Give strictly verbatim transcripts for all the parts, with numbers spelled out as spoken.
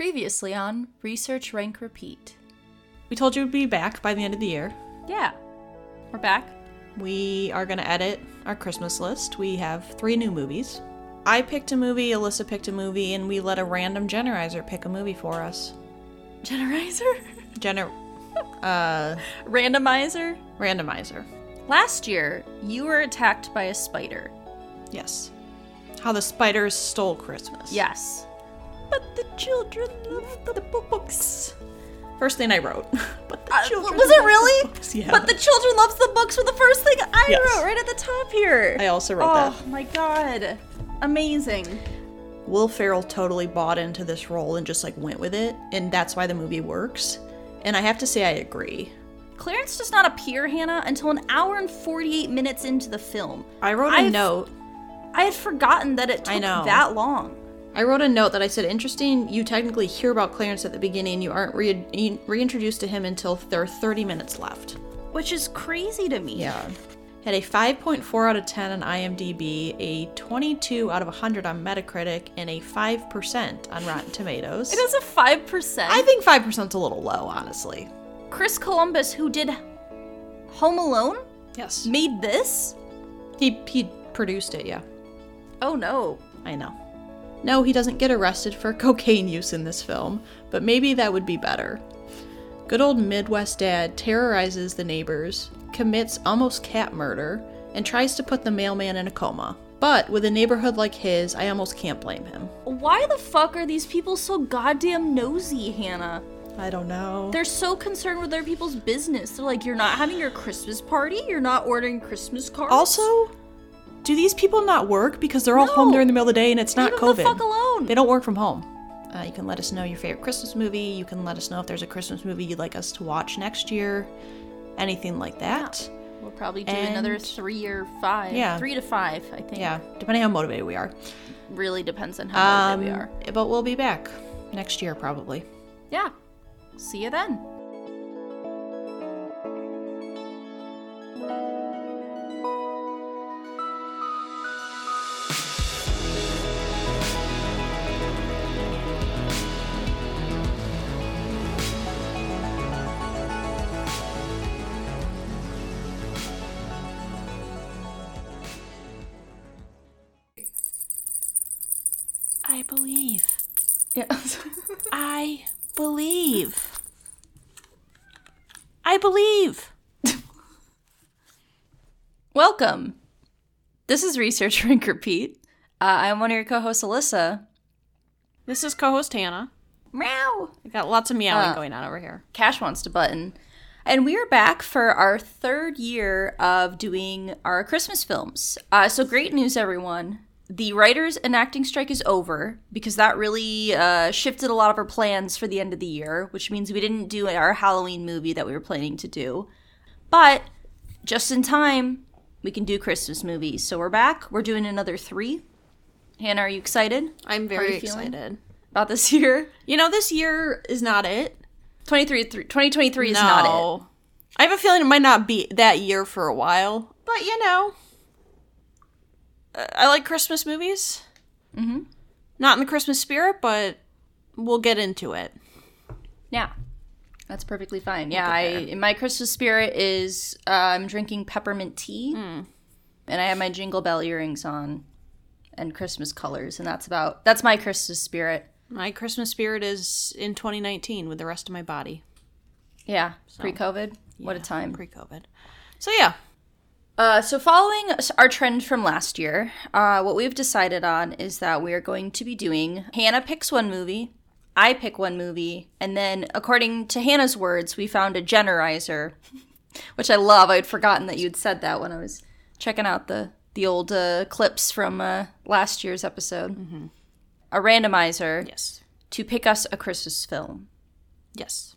Previously on Research Rank Repeat. We told you we'd be back by the end of the year. Yeah. We're back. We are going to edit our Christmas list. We have three new movies. I picked a movie, Alyssa picked a movie, and we let a random generizer pick a movie for us. Generizer? Gener... Uh... Randomizer? Randomizer. Last year, you were attacked by a spider. Yes. How the spiders stole Christmas. Yes. But the children love the books. First thing I wrote. But the uh, children was it really? Yeah. But the children loves the books were the first thing I yes. wrote right at the top here. I also wrote oh, that. Oh my god. Amazing. Will Ferrell totally bought into this role and just like went with it. And that's why the movie works. And I have to say I agree. Clarence does not appear, Hannah, until an hour and forty-eight minutes into the film. I wrote a I've, note. I had forgotten that it took that long. I wrote a note that I said, interesting, you technically hear about Clarence at the beginning, you aren't re- reintroduced to him until there are thirty minutes left. Which is crazy to me. Yeah. Had a five point four out of ten on IMDb, a twenty-two out of one hundred on Metacritic, and a five percent on Rotten Tomatoes. It is a five percent? I think five percent's a little low, honestly. Chris Columbus, who did Home Alone? Yes. Made this? He, he produced it, yeah. Oh no. I know. No, he doesn't get arrested for cocaine use in this film, but maybe that would be better. Good old Midwest dad terrorizes the neighbors, commits almost cat murder, and tries to put the mailman in a coma. But with a neighborhood like his, I almost can't blame him. Why the fuck are these people so goddamn nosy, Hannah? I don't know. They're so concerned with other people's business. They're like, you're not having your Christmas party? You're not ordering Christmas cards? Also... do these people not work? Because they're all no. home during the middle of the day and it's not Leave COVID. Them the fuck alone. They don't work from home. Uh, you can let us know your favorite Christmas movie. You can let us know if there's a Christmas movie you'd like us to watch next year. Anything like that. Yeah. We'll probably do and another three or five. Yeah. Three to five, I think. Yeah, depending how motivated we are. Really depends on how um, motivated we are. But we'll be back next year probably. Yeah. See you then. I believe. Yeah. I believe. I believe. Welcome. This is Research Rank Repeat. Uh, I'm one of your co-hosts, Alyssa. This is co-host Hannah. Meow. We've got lots of meowing uh, going on over here. Cash wants to button. And we are back for our third year of doing our Christmas films. Uh, so great news, everyone. The writers and acting strike is over because that really uh, shifted a lot of our plans for the end of the year, which means we didn't do our Halloween movie that we were planning to do. But just in time, we can do Christmas movies. So we're back. We're doing another three. Hannah, are you excited? I'm very excited about this year. You know, this year is not it. twenty twenty-three is no. not it. I have a feeling it might not be that year for a while, but you know. I like Christmas movies. Mm-hmm. Not in the Christmas spirit, but we'll get into it. Yeah, that's perfectly fine. Yeah, I, in my Christmas spirit is uh, I'm drinking peppermint tea, mm. and I have my Jingle Bell earrings on, and Christmas colors, and that's about that's my Christmas spirit. My Christmas spirit is in twenty nineteen with the rest of my body. Yeah, so, pre-COVID. Yeah, what a time. Pre-COVID. So yeah. Uh, so following our trend from last year, uh, what we've decided on is that we are going to be doing Hannah picks one movie, I pick one movie, and then according to Hannah's words, we found a generizer, which I love. I had forgotten that you'd said that when I was checking out the, the old uh, clips from uh, last year's episode. Mm-hmm. A randomizer yes. to pick us a Christmas film. Yes.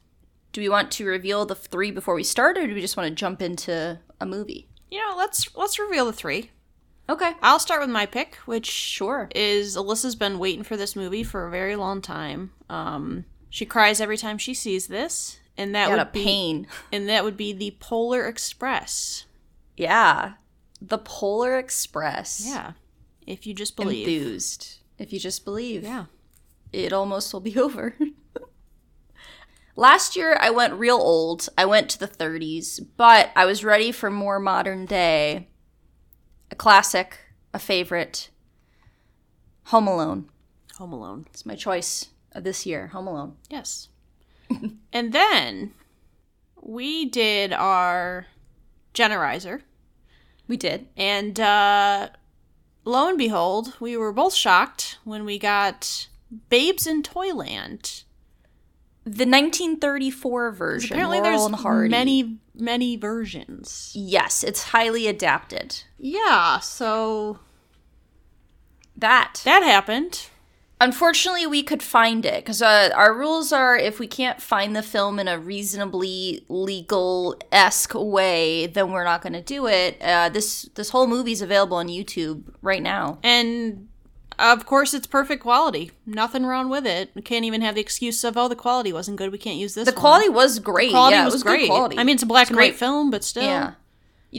Do we want to reveal the three before we start, or do we just want to jump into a movie? You know, let's let's reveal the three. Okay. I'll start with my pick, which sure is Alyssa's been waiting for this movie for a very long time. Um, she cries every time she sees this, and that would be pain. And that would be The Polar Express. Yeah, The Polar Express. Yeah, if you just believe. Enthused. If you just believe. Yeah. it almost will be over. Last year, I went real old. I went to the thirties, but I was ready for more modern day. A classic, a favorite, Home Alone. Home Alone. It's my choice of this year, Home Alone. Yes. And then we did our Generizer. We did. And uh, lo and behold, we were both shocked when we got Babes in Toyland. The nineteen thirty-four version. Apparently Laurel and Hardy. many, many versions. Yes, it's highly adapted. Yeah, so that. That happened. Unfortunately, we could find it, because uh, our rules are if we can't find the film in a reasonably legal-esque way, then we're not going to do it. Uh, this this whole movie's available on YouTube right now. And, of course, it's perfect quality. Nothing wrong with it. We can't even have the excuse of, oh, the quality wasn't good, we can't use this The one. Quality was great. The quality yeah, was, was great. Good quality. I mean, it's a black it's and white film, but still. Yeah.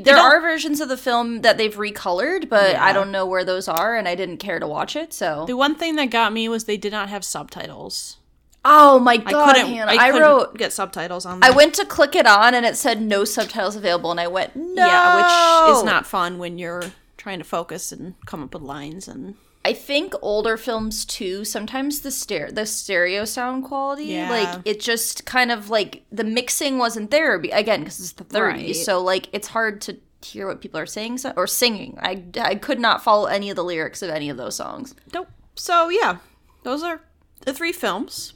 There are versions of the film that they've recolored, but yeah. I don't know where those are, and I didn't care to watch it, so. The one thing that got me was they did not have subtitles. Oh, my God, I Hannah. I, I couldn't wrote, get subtitles on that. I went to click it on, and it said no subtitles available, and I went, no! Yeah, which is not fun when you're trying to focus and come up with lines. And I think older films, too, sometimes the, ster- the stereo sound quality, yeah. like, it just kind of, like, the mixing wasn't there, again, because it's the thirties, right. So, like, it's hard to hear what people are saying, so- or singing. I, I could not follow any of the lyrics of any of those songs. Nope. So, yeah, those are the three films.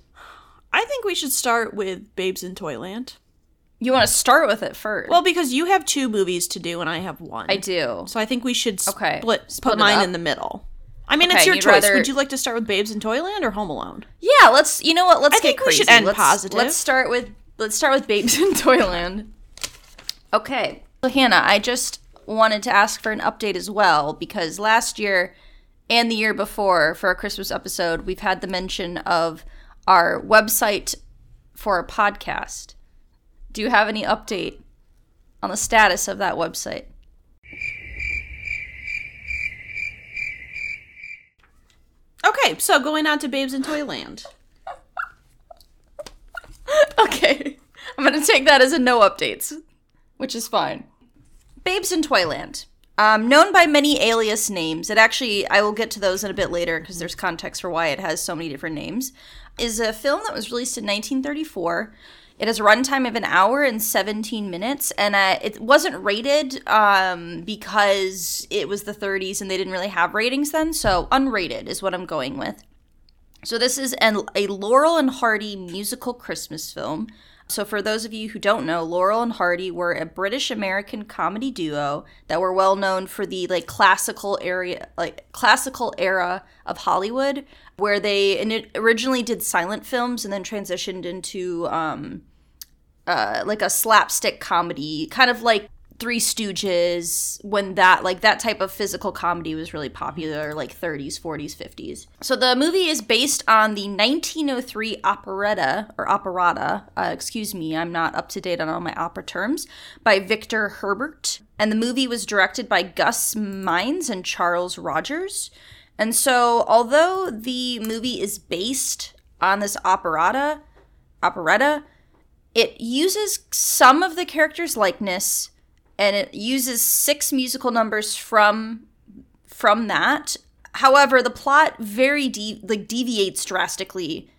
I think we should start with Babes in Toyland. You want to start with it first? Well, because you have two movies to do, and I have one. I do. So I think we should split, okay. split put mine up. In the middle. I mean, okay, it's your choice. Rather... Would you like to start with Babes in Toyland or Home Alone? Yeah, let's. You know what? Let's I get think crazy. We should end let's, positive. Let's start with let's start with Babes in Toyland. Okay, so Hannah, I just wanted to ask for an update as well, because last year and the year before for our Christmas episode, we've had the mention of our website for our podcast. Do you have any update on the status of that website? Okay, so going on to Babes in Toyland. Okay. I'm going to take that as a no updates, which is fine. Babes in Toyland. Um, known by many alias names. It actually, I will get to those in a bit later because there's context for why it has so many different names. Is a film that was released in nineteen thirty-four. It has a runtime of an hour and seventeen minutes, and uh, it wasn't rated um, because it was the thirties and they didn't really have ratings then, so unrated is what I'm going with. So this is an, a Laurel and Hardy musical Christmas film. So for those of you who don't know, Laurel and Hardy were a British-American comedy duo that were well known for the like classical area, like classical era of Hollywood, where they originally did silent films and then transitioned into um, uh, like a slapstick comedy, kind of like Three Stooges, when that like that type of physical comedy was really popular, like thirties, forties, fifties. So the movie is based on the nineteen oh three operetta or operata, uh, excuse me, I'm not up to date on all my opera terms, by Victor Herbert, and the movie was directed by Gus Mines and Charles Rogers. And so although the movie is based on this operetta, operetta, it uses some of the characters' likeness. And it uses six musical numbers from from that. However, the plot very de- like deviates drastically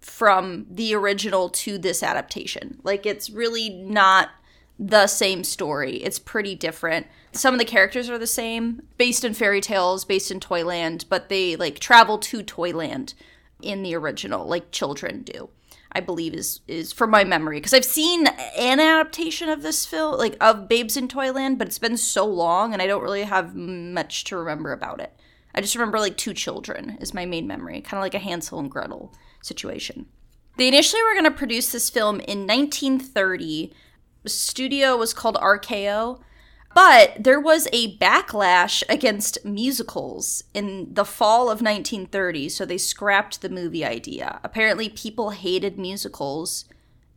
from the original to this adaptation. Like, it's really not the same story. It's pretty different. Some of the characters are the same, based in fairy tales, based in Toyland, but they like travel to Toyland in the original, like children do. I believe is is from my memory, because I've seen an adaptation of this film, like of Babes in Toyland, but it's been so long, and I don't really have much to remember about it. I just remember like two children is my main memory, kind of like a Hansel and Gretel situation. They initially were going to produce this film in nineteen thirty. The studio was called R K O, but there was a backlash against musicals in the fall of nineteen thirty, so they scrapped the movie idea. Apparently, people hated musicals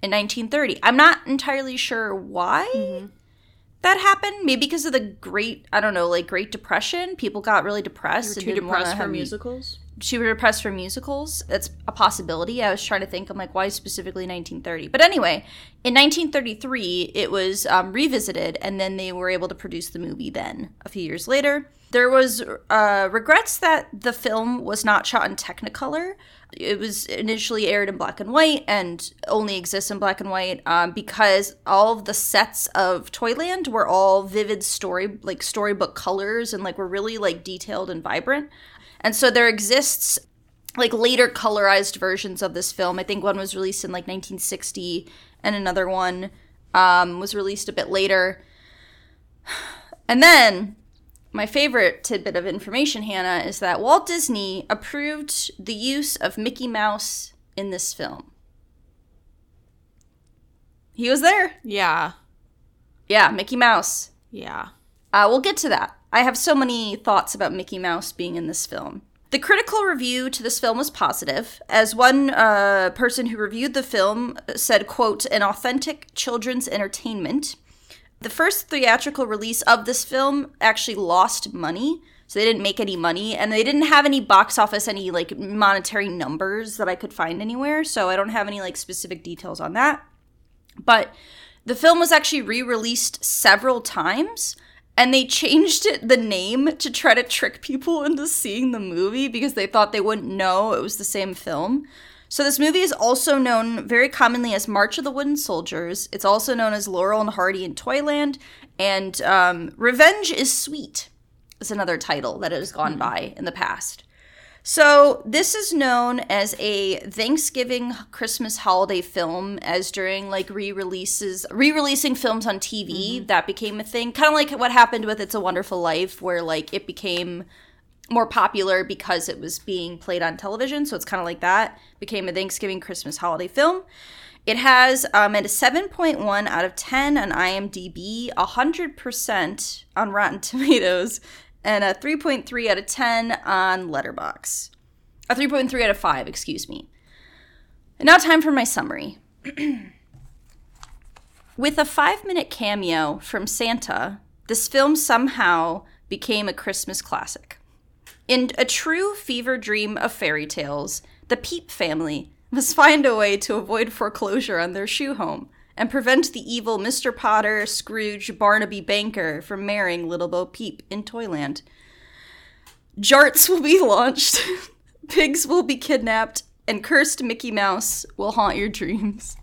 in nineteen thirty. I'm not entirely sure why mm-hmm. that happened. Maybe because of the Great, I don't know, like Great Depression. People got really depressed. They were too and didn't depressed for have musicals? she was repressed for musicals. That's a possibility. I was trying to think, I'm like, why specifically nineteen thirty? But anyway, in nineteen thirty-three, it was um, revisited, and then they were able to produce the movie then, a few years later. There was uh, regrets that the film was not shot in Technicolor. It was initially aired in black and white and only exists in black and white um, because all of the sets of Toyland were all vivid story, like storybook colors, and like were really like detailed and vibrant. And so there exists like later colorized versions of this film. I think one was released in like nineteen sixty and another one um, was released a bit later. And then my favorite tidbit of information, Hannah, is that Walt Disney approved the use of Mickey Mouse in this film. He was there. Yeah. Yeah, Mickey Mouse. Yeah. Uh, we'll get to that. I have so many thoughts about Mickey Mouse being in this film. The critical review to this film was positive, as one uh, person who reviewed the film said, quote, "an authentic children's entertainment." The first theatrical release of this film actually lost money, so they didn't make any money, and they didn't have any box office, any like monetary numbers that I could find anywhere, so I don't have any like specific details on that. But the film was actually re-released several times, and they changed it, the name, to try to trick people into seeing the movie because they thought they wouldn't know it was the same film. So this movie is also known very commonly as March of the Wooden Soldiers. It's also known as Laurel and Hardy in Toyland. And um, Revenge is Sweet is another title that has gone by in the past. So this is known as a Thanksgiving Christmas holiday film, as during like re-releases, re-releasing films on T V, mm-hmm. that became a thing. Kind of like what happened with It's a Wonderful Life, where like it became more popular because it was being played on television. So it's kind of like that. Became a Thanksgiving Christmas holiday film. It has um, at a seven point one out of ten on IMDb, one hundred percent on Rotten Tomatoes, and a three point three out of ten on Letterboxd. A three point three out of five, excuse me. And now time for my summary. With a five-minute cameo from Santa, this film somehow became a Christmas classic. In a true fever dream of fairy tales, the Peep family must find a way to avoid foreclosure on their shoe home and prevent the evil Mister Potter, Scrooge, Barnaby Banker from marrying Little Bo Peep in Toyland. Jarts will be launched, pigs will be kidnapped, and cursed Mickey Mouse will haunt your dreams.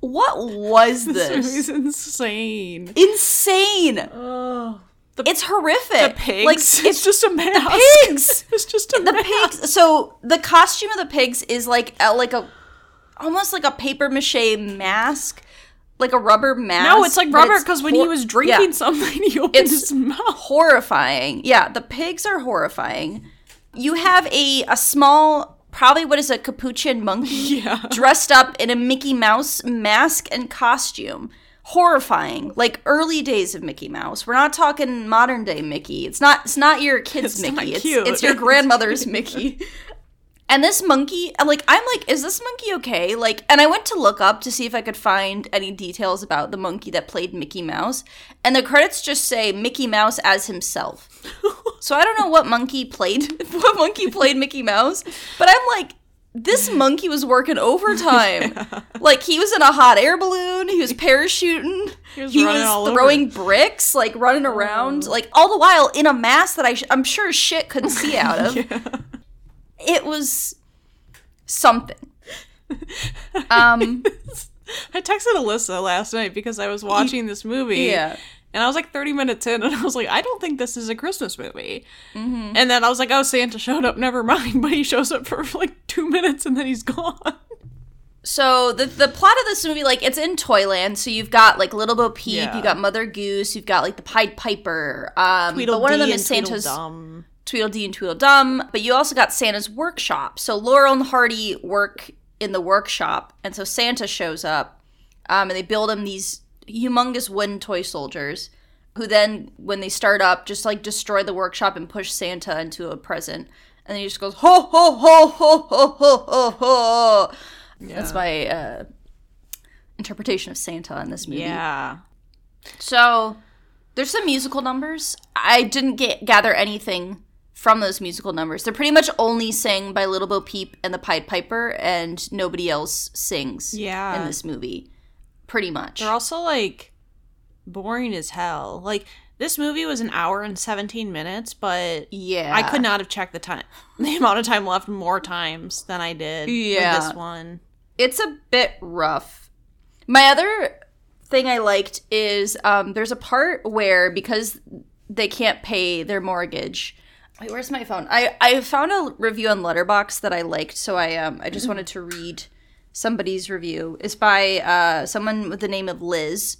What was this? This is insane. Insane! Oh. The, it's horrific. The pigs. Like, it's, it's just a mask. The pigs. It's just a the mask. The pigs. So the costume of the pigs is like a, like a, almost like a paper mache mask, like a rubber mask. No, it's like rubber because when hor- he was drinking yeah. something, he opened it's his mouth. Horrifying. Yeah, the pigs are horrifying. You have a a small, probably what is a capuchin monkey yeah. dressed up in a Mickey Mouse mask and costume. Horrifying, like early days of Mickey Mouse. We're not talking modern day Mickey. It's not. It's not your kid's it's Mickey. It's, it's your grandmother's Mickey. And this monkey, like, I'm like, is this monkey okay? Like, and I went to look up to see if I could find any details about the monkey that played Mickey Mouse. And the credits just say Mickey Mouse as himself. So I don't know what monkey played what monkey played Mickey Mouse. But I'm like, this monkey was working overtime. Yeah. Like, he was in a hot air balloon. He was parachuting. He was, he was throwing over. bricks, like, running around. Oh. Like, all the while in a mask that I sh- I'm sure shit couldn't see out of. Yeah. It was something. Um, I texted Alyssa last night because I was watching this movie. Yeah. And I was like thirty minutes in, and I was like, I don't think this is a Christmas movie. Mm-hmm. And then I was like, oh, Santa showed up, never mind. But he shows up for like two minutes, and then he's gone. So the the plot of this movie, like, it's in Toyland. So you've got like Little Bo Peep, yeah. you got Mother Goose, you've got like the Pied Piper. Um, Tweedledee but one of them is Santa's Tweedledum. Tweedledee and Tweedledum. But you also got Santa's workshop. So Laurel and Hardy work in the workshop, and so Santa shows up, um, and they build him these humongous wooden toy soldiers who then, when they start up, just like destroy the workshop and push Santa into a present, and then he just goes ho ho ho ho ho ho ho. Yeah. That's my uh interpretation of Santa in this movie. Yeah. So there's some musical numbers. I didn't get gather anything from those musical numbers. They're pretty much only sang by Little Bo Peep and the Pied Piper, and nobody else sings yeah. in this movie. Pretty much. They're also, like, boring as hell. Like, this movie was an hour and seventeen minutes, but yeah. I could not have checked the time, the amount of time left more times than I did yeah. with this one. It's a bit rough. My other thing I liked is um, there's a part where, because they can't pay their mortgage... Wait, where's my phone? I, I found a review on Letterboxd that I liked, so I um I just wanted to read somebody's review. It's by uh someone with the name of Liz.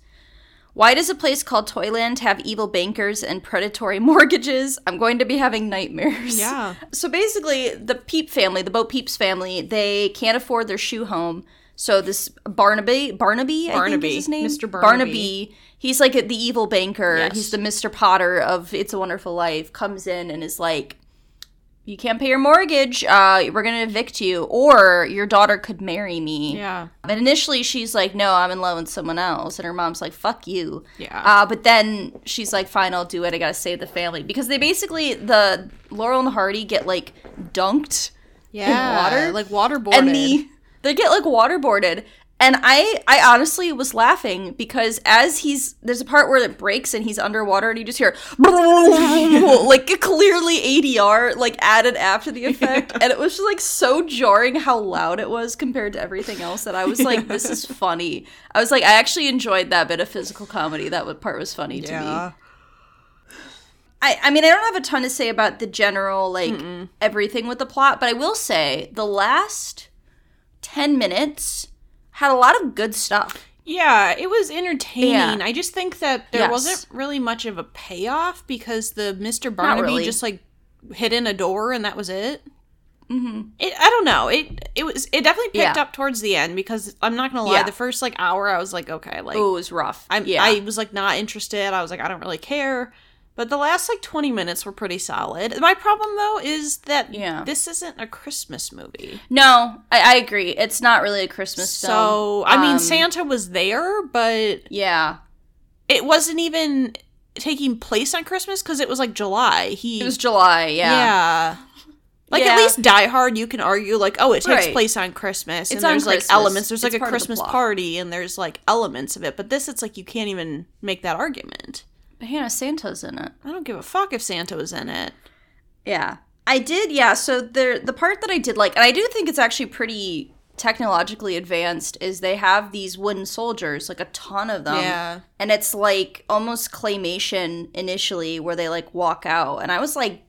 Why does a place called Toyland have evil bankers and predatory mortgages? I'm going to be having nightmares. Yeah. So basically, the Peep family, the Bo Peeps family, they can't afford their shoe home. So this Barnaby, Barnaby, Barnaby, I think is his name? Mister Barnaby. Barnaby. He's like the evil banker. Yes. He's the Mister Potter of It's a Wonderful Life. Comes in and is like, you can't pay your mortgage. Uh, we're going to evict you. Or your daughter could marry me. Yeah. And initially she's like, no, I'm in love with someone else. And her mom's like, fuck you. Yeah. Uh, but then she's like, fine, I'll do it. I got to save the family. Because they basically, the Laurel and Hardy get like dunked yeah, in water. Like waterboarded. And the... They get, like, waterboarded. And I, I honestly was laughing because as he's, there's a part where it breaks and he's underwater and you just hear, like, clearly A D R, like, added after the effect. And it was just, like, so jarring how loud it was compared to everything else that I was like, this is funny. I was like, I actually enjoyed that bit of physical comedy. That part was funny to yeah. me. I, I mean, I don't have a ton to say about the general, like, Mm-mm. everything with the plot, but I will say the last... ten minutes had a lot of good stuff. Yeah, it was entertaining. Yeah. I just think that there yes. wasn't really much of a payoff because the Mister Barnaby really. just like hid in a door and that was it. Mm-hmm. It I don't know. It it was it definitely picked yeah. up towards the end because I'm not gonna lie, yeah. the first like hour I was like, okay, like Ooh, it was rough. I'm, yeah. I was like not interested. I was like, I don't really care. But the last like twenty minutes were pretty solid. My problem though is that yeah. this isn't a Christmas movie. No, I, I agree. It's not really a Christmas film. So I um, mean, Santa was there, but yeah, it wasn't even taking place on Christmas because it was like July. He it was July. Yeah, yeah. Like yeah. at least Die Hard, you can argue like, oh, it takes right. place on Christmas, and it's there's like Christmas. Elements. There's like it's a Christmas party, and there's like elements of it. But this, it's like you can't even make that argument. Hannah, Santa's in it. I don't give a fuck if Santa was in it. Yeah. I did, yeah, so the, the part that I did like, and I do think it's actually pretty technologically advanced, is they have these wooden soldiers, like a ton of them. Yeah. And it's like almost claymation initially where they like walk out. And I was like,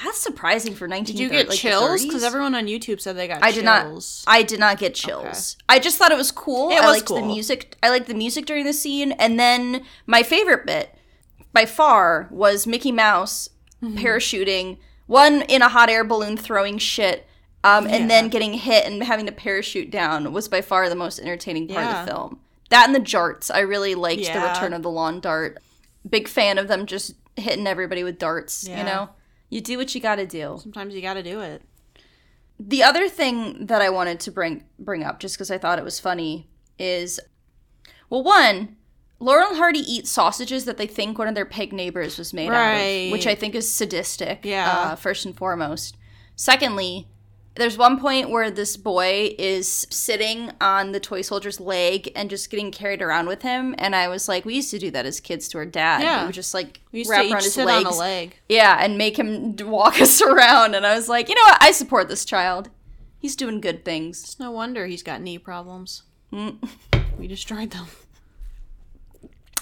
that's surprising for nineteen thirties. Did you get like chills? Because everyone on YouTube said they got I chills. Did not, I did not get chills. Okay. I just thought it was cool. It was I liked cool. the music. I liked the music during the scene. And then my favorite bit... by far, was Mickey Mouse mm-hmm. parachuting, one in a hot air balloon throwing shit, um, yeah. and then getting hit and having to parachute down was by far the most entertaining part yeah. of the film. That and the darts. I really liked yeah. the return of the lawn dart. Big fan of them just hitting everybody with darts, yeah. you know? You do what you gotta do. Sometimes you gotta do it. The other thing that I wanted to bring bring up, just because I thought it was funny, is, well, one... Laurel and Hardy eat sausages that they think one of their pig neighbors was made right. out of, which I think is sadistic, yeah. uh, first and foremost. Secondly, there's one point where this boy is sitting on the toy soldier's leg and just getting carried around with him, and I was like, we used to do that as kids to our dad. Yeah. We would just, like, we used wrap to around his sit legs. On a leg. Yeah, and make him walk us around, and I was like, you know what? I support this child. He's doing good things. It's no wonder he's got knee problems. Mm. We destroyed them.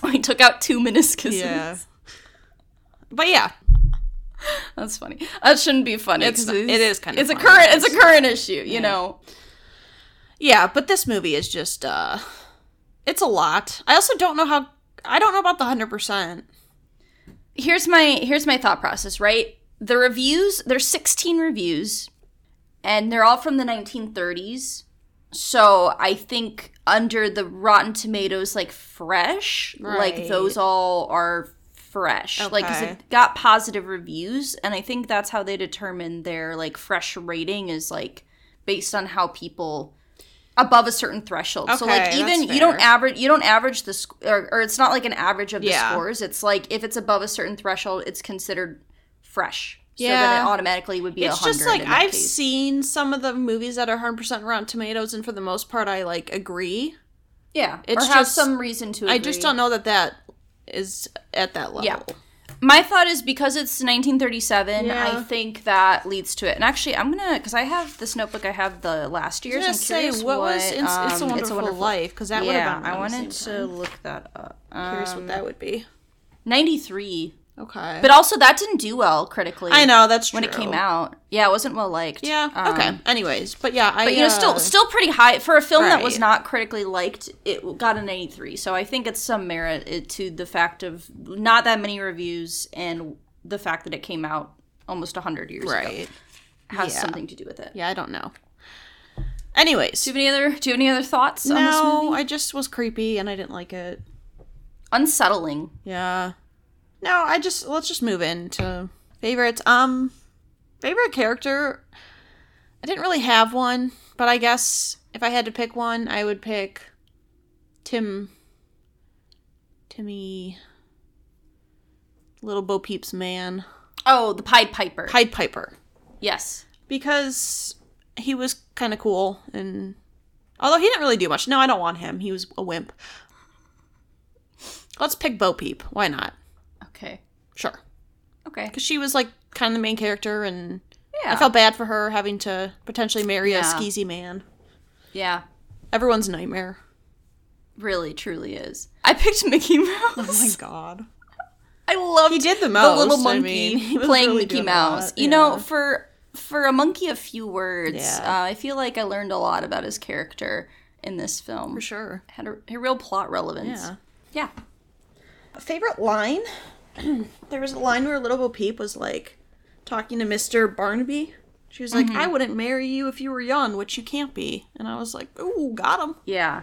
We took out two meniscuses. Yeah. But yeah, that's funny. That shouldn't be funny. It's, it's it is kind of. It's funny. a current. It's a current issue. You yeah. know. Yeah, but this movie is just. Uh, it's a lot. I also don't know how. I don't know about the hundred percent. Here's my here's my thought process. Right, the reviews. There's sixteen reviews, and they're all from the nineteen thirties. So I think under the Rotten Tomatoes, like, fresh, right. like, those all are fresh. Okay. Like, because it got positive reviews, and I think that's how they determine their, like, fresh rating is, like, based on how people above a certain threshold. Okay, so, like, even you don't average you don't average the sc- – or, or it's not, like, an average of the yeah. scores. It's, like, if it's above a certain threshold, it's considered fresh. Yeah. So that it automatically would be one hundred. It's just like I've case. seen some of the movies that are one hundred percent Rotten Tomatoes, and for the most part, I like agree. Yeah, it's or have just, some reason to agree. I just don't know that that is at that level. Yeah. My thought is because it's nineteen thirty-seven, yeah. I think that leads to it. And actually, I'm going to, because I have this notebook, I have the last year's. I'm curious say, what, what was in, um, It's a Wonderful, it's a wonderful Life? Because that yeah, would have been. I wanted to look that up. I'm curious um, what that would be. ninety-three. Okay. But also, that didn't do well critically. I know, that's true. When it came out. Yeah, it wasn't well liked. Yeah, um, okay. Anyways, but yeah. I, but, you know, uh, still still pretty high. For a film right. that was not critically liked, it got a ninety-three. So I think it's some merit to the fact of not that many reviews and the fact that it came out almost one hundred years right. ago. Right. Has yeah. something to do with it. Yeah, I don't know. Anyways. Do you have any other, do you have any other thoughts no, on this movie? No, I just was creepy and I didn't like it. Unsettling. Yeah. No, I just, let's just move into favorites. Um, favorite character, I didn't really have one, but I guess if I had to pick one, I would pick Tim, Timmy, Little Bo Peep's man. Oh, the Pied Piper. Pied Piper. Yes. Because he was kind of cool, and although he didn't really do much. No, I don't want him. He was a wimp. Let's pick Bo Peep. Why not? Okay. Sure. Okay. Because she was, like, kind of the main character, and yeah. I felt bad for her having to potentially marry yeah. a skeezy man. Yeah. Everyone's nightmare. Really, truly is. I picked Mickey Mouse. Oh, my God. I loved he did the, most, the little monkey I mean, playing really Mickey Mouse. Yeah. You know, for for a monkey of few words, yeah. uh, I feel like I learned a lot about his character in this film. For sure. Had a, a real plot relevance. Yeah. Yeah. A favorite line... There was a line where Little Bo Peep was, like, talking to Mister Barnaby. She was like, mm-hmm. I wouldn't marry you if you were young, which you can't be. And I was like, ooh, got him. Yeah.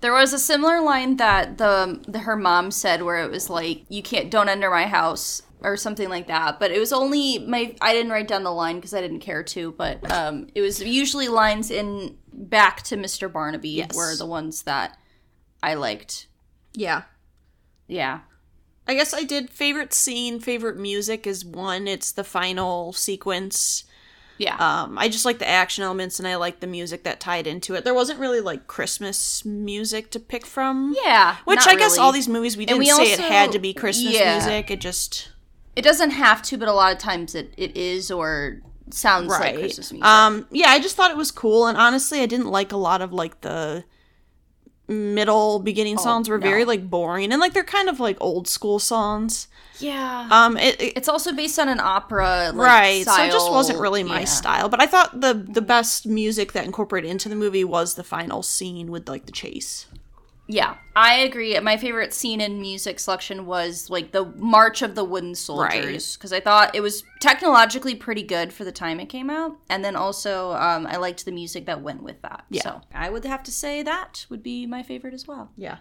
There was a similar line that the, the her mom said where it was like, you can't, don't enter my house or something like that. But it was only, my I didn't write down the line because I didn't care to, but um, it was usually lines in back to Mister Barnaby yes. were the ones that I liked. Yeah. Yeah. I guess I did favorite scene, favorite music is one. It's the final sequence. Yeah. Um, I just like the action elements and I like the music that tied into it. There wasn't really like Christmas music to pick from. Yeah. Which I really. guess all these movies we didn't we say also, it had to be Christmas yeah. music. It just It doesn't have to, but a lot of times it, it is or sounds right. like Christmas music. Um yeah, I just thought it was cool, and honestly I didn't like a lot of like the middle beginning songs oh, were no. very like boring, and like they're kind of like old school songs. Yeah. Um, it, it, it's also based on an opera, like, right? Style. So it just wasn't really my yeah. style. But I thought the the best music that incorporated into the movie was the final scene with like the chase. Yeah, I agree. My favorite scene in music selection was like the March of the Wooden Soldiers because right. I thought it was technologically pretty good for the time it came out, and then also um, I liked the music that went with that. Yeah. So I would have to say that would be my favorite as well. Yeah.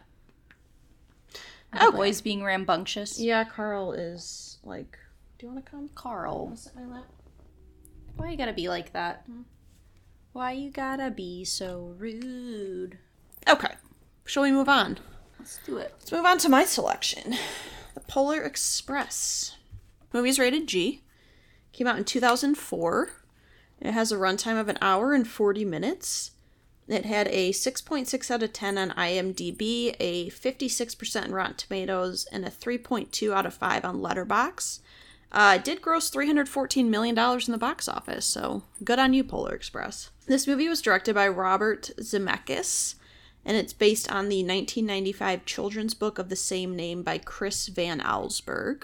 Oh, okay. Boys being rambunctious. Yeah, Carl is like. Do you want to come, Carl? Sit in my lap. Why you gotta be like that? Why you gotta be so rude? Okay. Shall we move on? Let's do it. Let's move on to my selection. The Polar Express. Movie's rated G. Came out in two thousand four. It has a runtime of an hour and forty minutes. It had a six point six out of ten on IMDb, a fifty-six percent on Rotten Tomatoes, and a three point two out of five on Letterboxd. Uh, it did gross three hundred fourteen million dollars in the box office, so good on you, Polar Express. This movie was directed by Robert Zemeckis. And it's based on the nineteen ninety-five children's book of the same name by Chris Van Allsburg.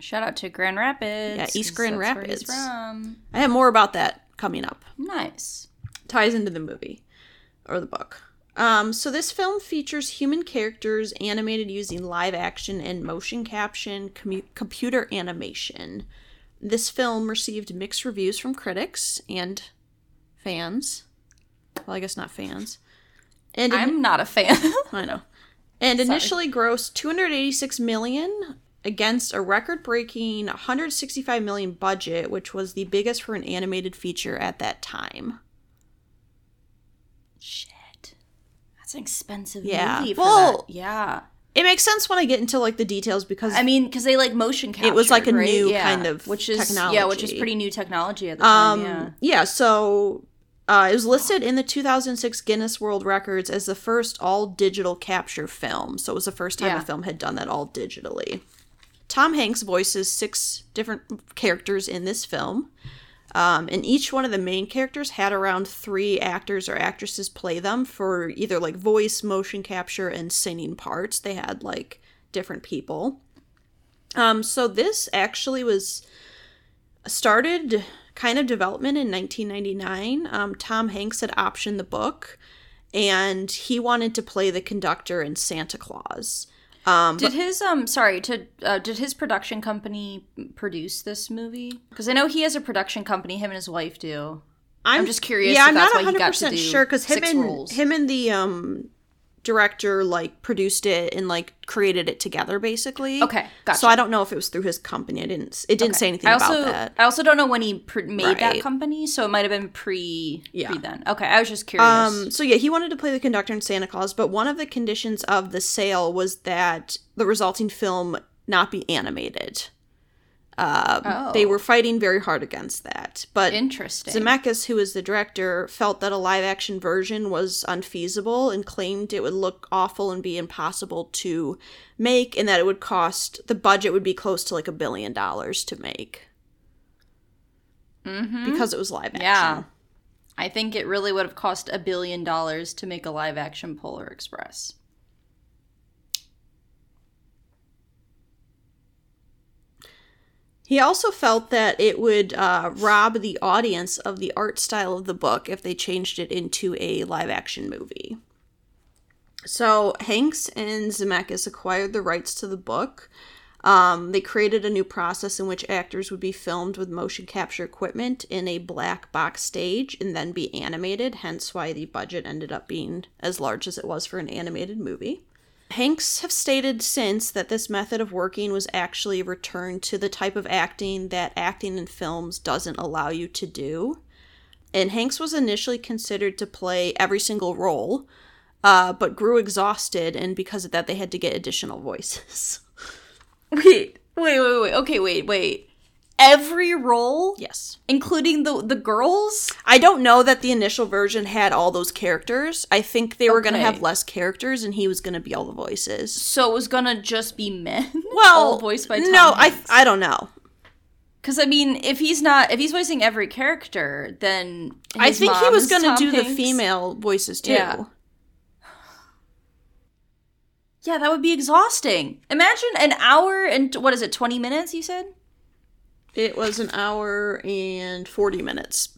Shout out to Grand Rapids. Yeah, East Grand Rapids. That's where he's from. I have more about that coming up. Nice. Ties into the movie or the book. Um, so this film features human characters animated using live action and motion caption com- computer animation. This film received mixed reviews from critics and fans. Well, I guess not fans. And in, I'm not a fan. I know. And Sorry. initially grossed two hundred eighty-six million dollars against a record-breaking one hundred sixty-five million dollars budget, which was the biggest for an animated feature at that time. Shit. That's an expensive yeah. movie for well, that. Yeah. It makes sense when I get into, like, the details because... I mean, because they, like, motion captured, It was, like, a right? new yeah. kind of which is, technology. Yeah, which is pretty new technology at the time, um, yeah. Yeah, so... Uh, it was listed in the two thousand six Guinness World Records as the first all-digital capture film. So it was the first time yeah. a film had done that all digitally. Tom Hanks voices six different characters in this film. Um, and each one of the main characters had around three actors or actresses play them for either, like, voice, motion capture, and singing parts. They had, like, different people. Um, so this actually was started... kind of development in nineteen ninety-nine. Um, Tom Hanks had optioned the book, and he wanted to play the conductor in Santa Claus. Um, did but, his um sorry to uh, did his production company produce this movie? Because I know he has a production company. Him and his wife do. I'm, I'm just curious. Yeah, if I'm that's not one hundred percent sure because him and roles. him and the um director like produced it and like created it together basically. Okay, gotcha. So I don't know if it was through his company. I didn't. It didn't okay. say anything I also, about that. I also don't know when he pre- made right. that company, so it might have been pre. Yeah. Pre then. Okay, I was just curious. Um. So yeah, he wanted to play the conductor in Santa Claus, but one of the conditions of the sale was that the resulting film not be animated. Um, oh. They were fighting very hard against that. But Interesting. Zemeckis, who is the director, felt that a live-action version was unfeasible and claimed it would look awful and be impossible to make and that it would cost, the budget would be close to like a billion dollars to make. Mm-hmm. Because it was live-action. Yeah. I think it really would have cost a billion dollars to make a live-action Polar Express. He also felt that it would uh, rob the audience of the art style of the book if they changed it into a live-action movie. So Hanks and Zemeckis acquired the rights to the book. Um, they created a new process in which actors would be filmed with motion capture equipment in a black box stage and then be animated, hence why the budget ended up being as large as it was for an animated movie. Hanks have stated since that this method of working was actually a return to the type of acting that acting in films doesn't allow you to do. And Hanks was initially considered to play every single role, uh, but grew exhausted, and because of that they had to get additional voices. Wait, wait, wait, wait. Okay, wait, wait. Every role? Yes. Including the the girls? I don't know that the initial version had all those characters. I think they were okay. going to have less characters and he was going to be all the voices. So it was going to just be men? Well, all voiced by Tom No, Hanks. I I don't know. Cuz I mean, if he's not if he's voicing every character, then his I think he was going to do Hanks. the female voices too. Yeah. yeah, that would be exhausting. Imagine an hour and what is it, twenty minutes you said? It was an hour and forty minutes.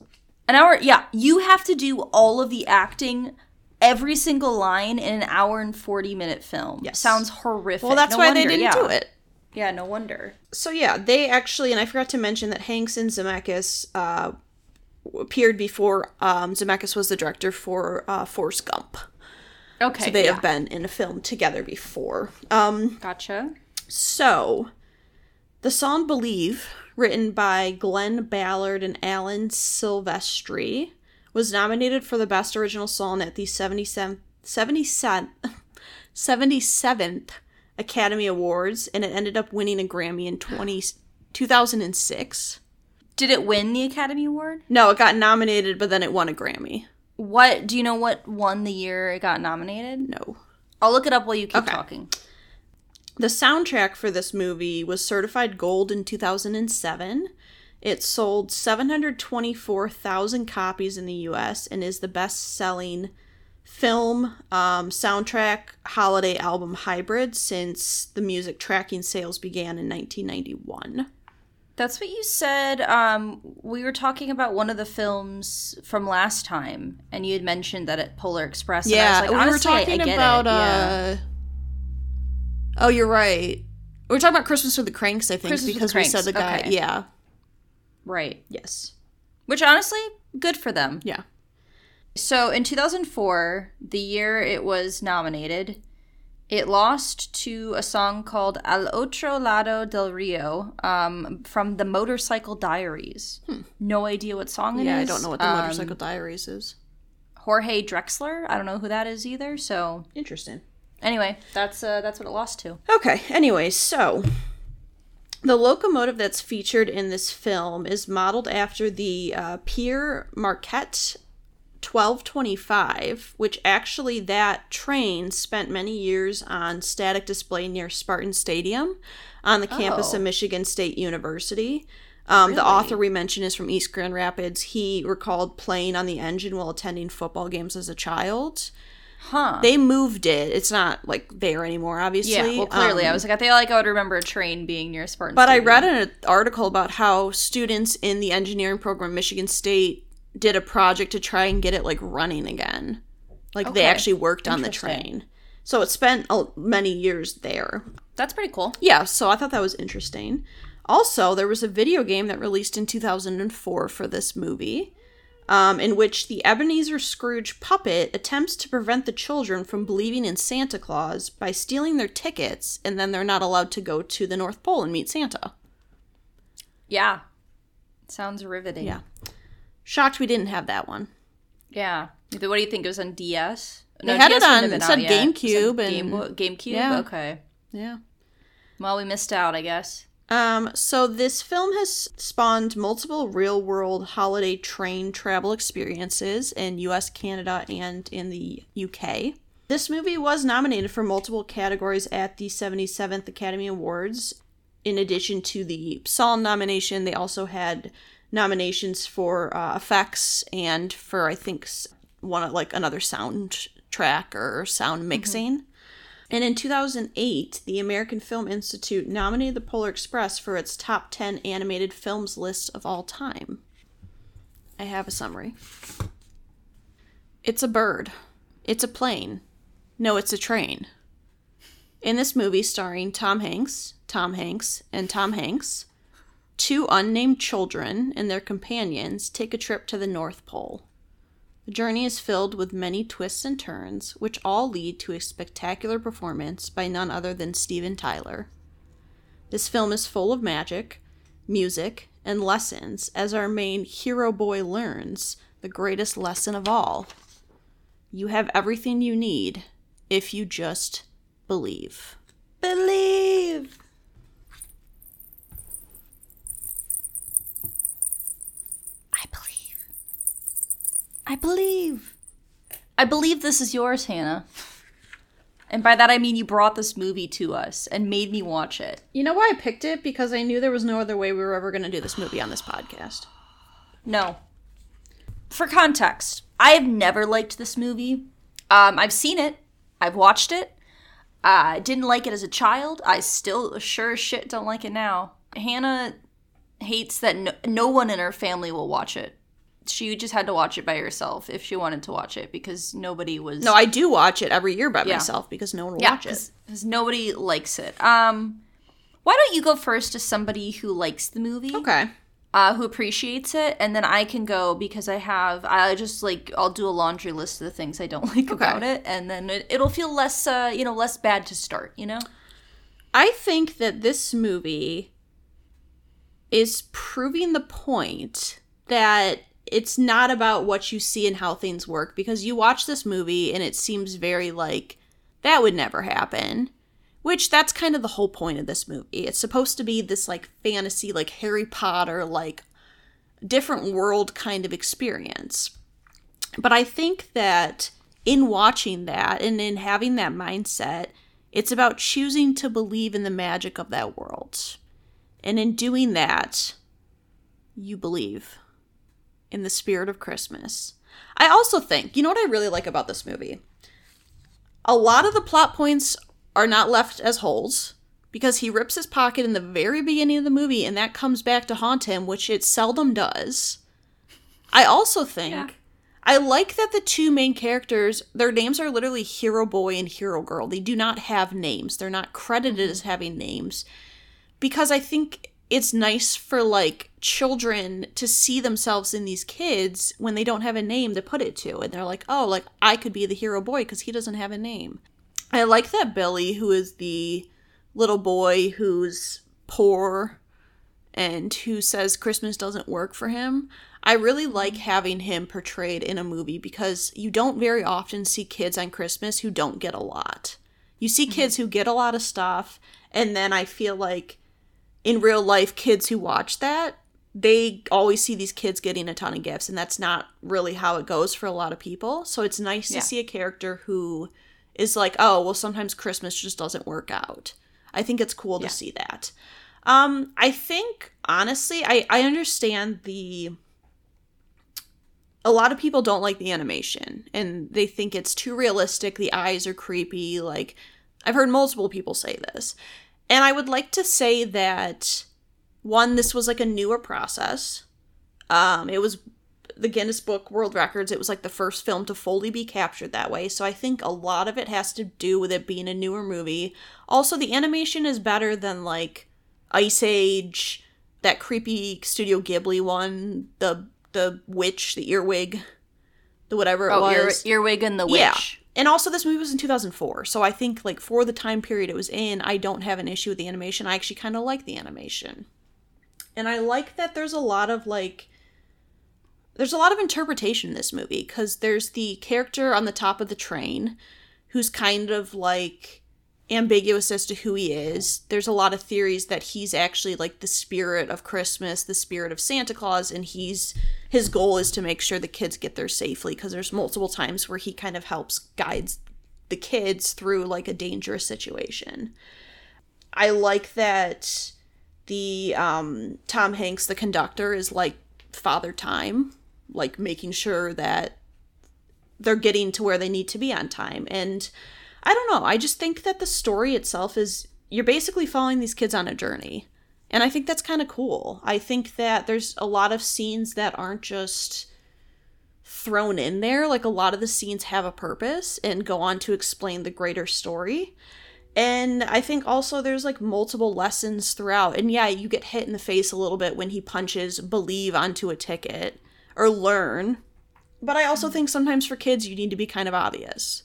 An hour, yeah. You have to do all of the acting, every single line in an hour and forty minute film. Yes. Sounds horrific. Well, that's no why wonder. they didn't yeah. do it. Yeah, no wonder. So yeah, they actually, and I forgot to mention that Hanks and Zemeckis uh, appeared before um, Zemeckis was the director for uh, Forrest Gump. Okay, So they yeah. have been in a film together before. Um, gotcha. So, the song Believe... written by Glenn Ballard and Alan Silvestri, was nominated for the Best Original Song at the seventy-seventh Academy Awards, and it ended up winning a Grammy in two thousand six. Did it win the Academy Award? No, it got nominated, but then it won a Grammy. What? Do you know what won the year it got nominated? No. I'll look it up while you keep okay. talking. The soundtrack for this movie was certified gold in two thousand seven. It sold seven hundred twenty-four thousand copies in the U S and is the best-selling film, um, soundtrack, holiday album hybrid since the music tracking sales began in nineteen ninety-one. That's what you said. Um, we were talking about one of the films from last time, and you had mentioned that at Polar Express. Yeah, and I was like, we were talking about... It. Uh, yeah. Oh, you're right. We're talking about Christmas with the Kranks, I think, Christmas because we said the guy. Okay. Yeah. Right. Yes. Which, honestly, good for them. Yeah. So, in two thousand four, the year it was nominated, it lost to a song called Al Otro Lado del Rio um, from the Motorcycle Diaries. Hmm. No idea what song it yeah, is. Yeah, I don't know what the um, Motorcycle Diaries is. Jorge Drexler. I don't know who that is either, so. Interesting. Anyway, that's uh, that's what it lost to. Okay. Anyway, so the locomotive that's featured in this film is modeled after the uh, Pier Marquette twelve twenty-five, which actually that train spent many years on static display near Spartan Stadium on the oh. campus of Michigan State University. Um, really? The author we mentioned is from East Grand Rapids. He recalled playing on the engine while attending football games as a child. Huh. They moved it. It's not, like, there anymore, obviously. Yeah, well, clearly. Um, I was like, I feel like I would remember a train being near Spartan But Stadium. I read an article about how students in the engineering program at Michigan State did a project to try and get it, like, running again. Like, okay. They actually worked on the train. So it spent oh, many years there. That's pretty cool. Yeah, so I thought that was interesting. Also, there was a video game that released in two thousand four for this movie, um, in which the Ebenezer Scrooge puppet attempts to prevent the children from believing in Santa Claus by stealing their tickets, and then they're not allowed to go to the North Pole and meet Santa. Yeah. Sounds riveting. Yeah. Shocked we didn't have that one. Yeah. What do you think? It was on D S? No, they had D S it on, it said GameCube. It Game, and, GameCube? Yeah. Okay. Yeah. Well, we missed out, I guess. Um, so this film has spawned multiple real-world holiday train travel experiences in U S, Canada, and in the U K. This movie was nominated for multiple categories at the seventy-seventh Academy Awards. In addition to the Psalm nomination, they also had nominations for uh, effects and for, I think, one like another sound track or sound mixing. Mm-hmm. And in two thousand eight, the American Film Institute nominated The Polar Express for its top ten animated films list of all time. I have a summary. It's a bird. It's a plane. No, it's a train. In this movie starring Tom Hanks, Tom Hanks, and Tom Hanks, two unnamed children and their companions take a trip to the North Pole. The journey is filled with many twists and turns, which all lead to a spectacular performance by none other than Steven Tyler. This film is full of magic, music, and lessons as our main hero boy learns the greatest lesson of all. You have everything you need if you just believe. Believe! I believe. I believe. I believe this is yours, Hannah. And by that I mean you brought this movie to us and made me watch it. You know why I picked it? Because I knew there was no other way we were ever going to do this movie on this podcast. No. For context, I have never liked this movie. Um, I've seen it. I've watched it. I uh, didn't like it as a child. I still sure as shit don't like it now. Hannah hates that no, no one in her family will watch it. She just had to watch it by herself if she wanted to watch it because nobody was... No, I do watch it every year by yeah. myself because no one will yeah, watch cause, it. because nobody likes it. Um, why don't you go first to somebody who likes the movie? Okay. Uh, who appreciates it, and then I can go because I have... I just, like, I'll do a laundry list of the things I don't like okay. about it, and then it, it'll feel less, uh, you know, less bad to start, you know? I think that this movie is proving the point that... It's not about what you see and how things work, because you watch this movie and it seems very like, that would never happen, which that's kind of the whole point of this movie. It's supposed to be this like fantasy, like Harry Potter, like different world kind of experience. But I think that in watching that and in having that mindset, it's about choosing to believe in the magic of that world. And in doing that, you believe. In the spirit of Christmas. I also think, you know what I really like about this movie? A lot of the plot points are not left as holes because he rips his pocket in the very beginning of the movie and that comes back to haunt him, which it seldom does. I also think, yeah. I like that the two main characters, their names are literally Hero Boy and Hero Girl. They do not have names. They're not credited as having names because I think... It's nice for, like, children to see themselves in these kids when they don't have a name to put it to. And they're like, oh, like, I could be the hero boy because he doesn't have a name. I like that Billy, who is the little boy who's poor and who says Christmas doesn't work for him. I really like having him portrayed in a movie because you don't very often see kids on Christmas who don't get a lot. You see kids mm-hmm. who get a lot of stuff, and then I feel like in real life, kids who watch that, they always see these kids getting a ton of gifts, and that's not really how it goes for a lot of people. So it's nice yeah. to see a character who is like, oh, well, sometimes Christmas just doesn't work out. I think it's cool yeah. to see that. Um, I think, honestly, I, I understand the... A lot of people don't like the animation, and they think it's too realistic. The eyes are creepy. Like, I've heard multiple people say this. And I would like to say that, one, this was like a newer process. Um, it was the Guinness Book World Records. It was like the first film to fully be captured that way. So I think a lot of it has to do with it being a newer movie. Also, the animation is better than like Ice Age, that creepy Studio Ghibli one, the the witch, the earwig, the whatever it oh, was. Ear- earwig and the witch. Yeah. And also, this movie was in two thousand four, so I think, like, for the time period it was in, I don't have an issue with the animation. I actually kind of like the animation. And I like that there's a lot of, like, there's a lot of interpretation in this movie, because there's the character on the top of the train who's kind of, like, ambiguous as to who he is. There's a lot of theories that he's actually, like, the spirit of Christmas, the spirit of Santa Claus, and he's... his goal is to make sure the kids get there safely, because there's multiple times where he kind of helps guides the kids through, like, a dangerous situation. I like that the um, Tom Hanks, the conductor, is, like, Father Time, like, making sure that they're getting to where they need to be on time. And I don't know. I just think that the story itself is, you're basically following these kids on a journey. And I think that's kind of cool. I think that there's a lot of scenes that aren't just thrown in there. Like, a lot of the scenes have a purpose and go on to explain the greater story. And I think also there's, like, multiple lessons throughout. And yeah, you get hit in the face a little bit when he punches believe onto a ticket or learn. But I also think sometimes for kids, you need to be kind of obvious.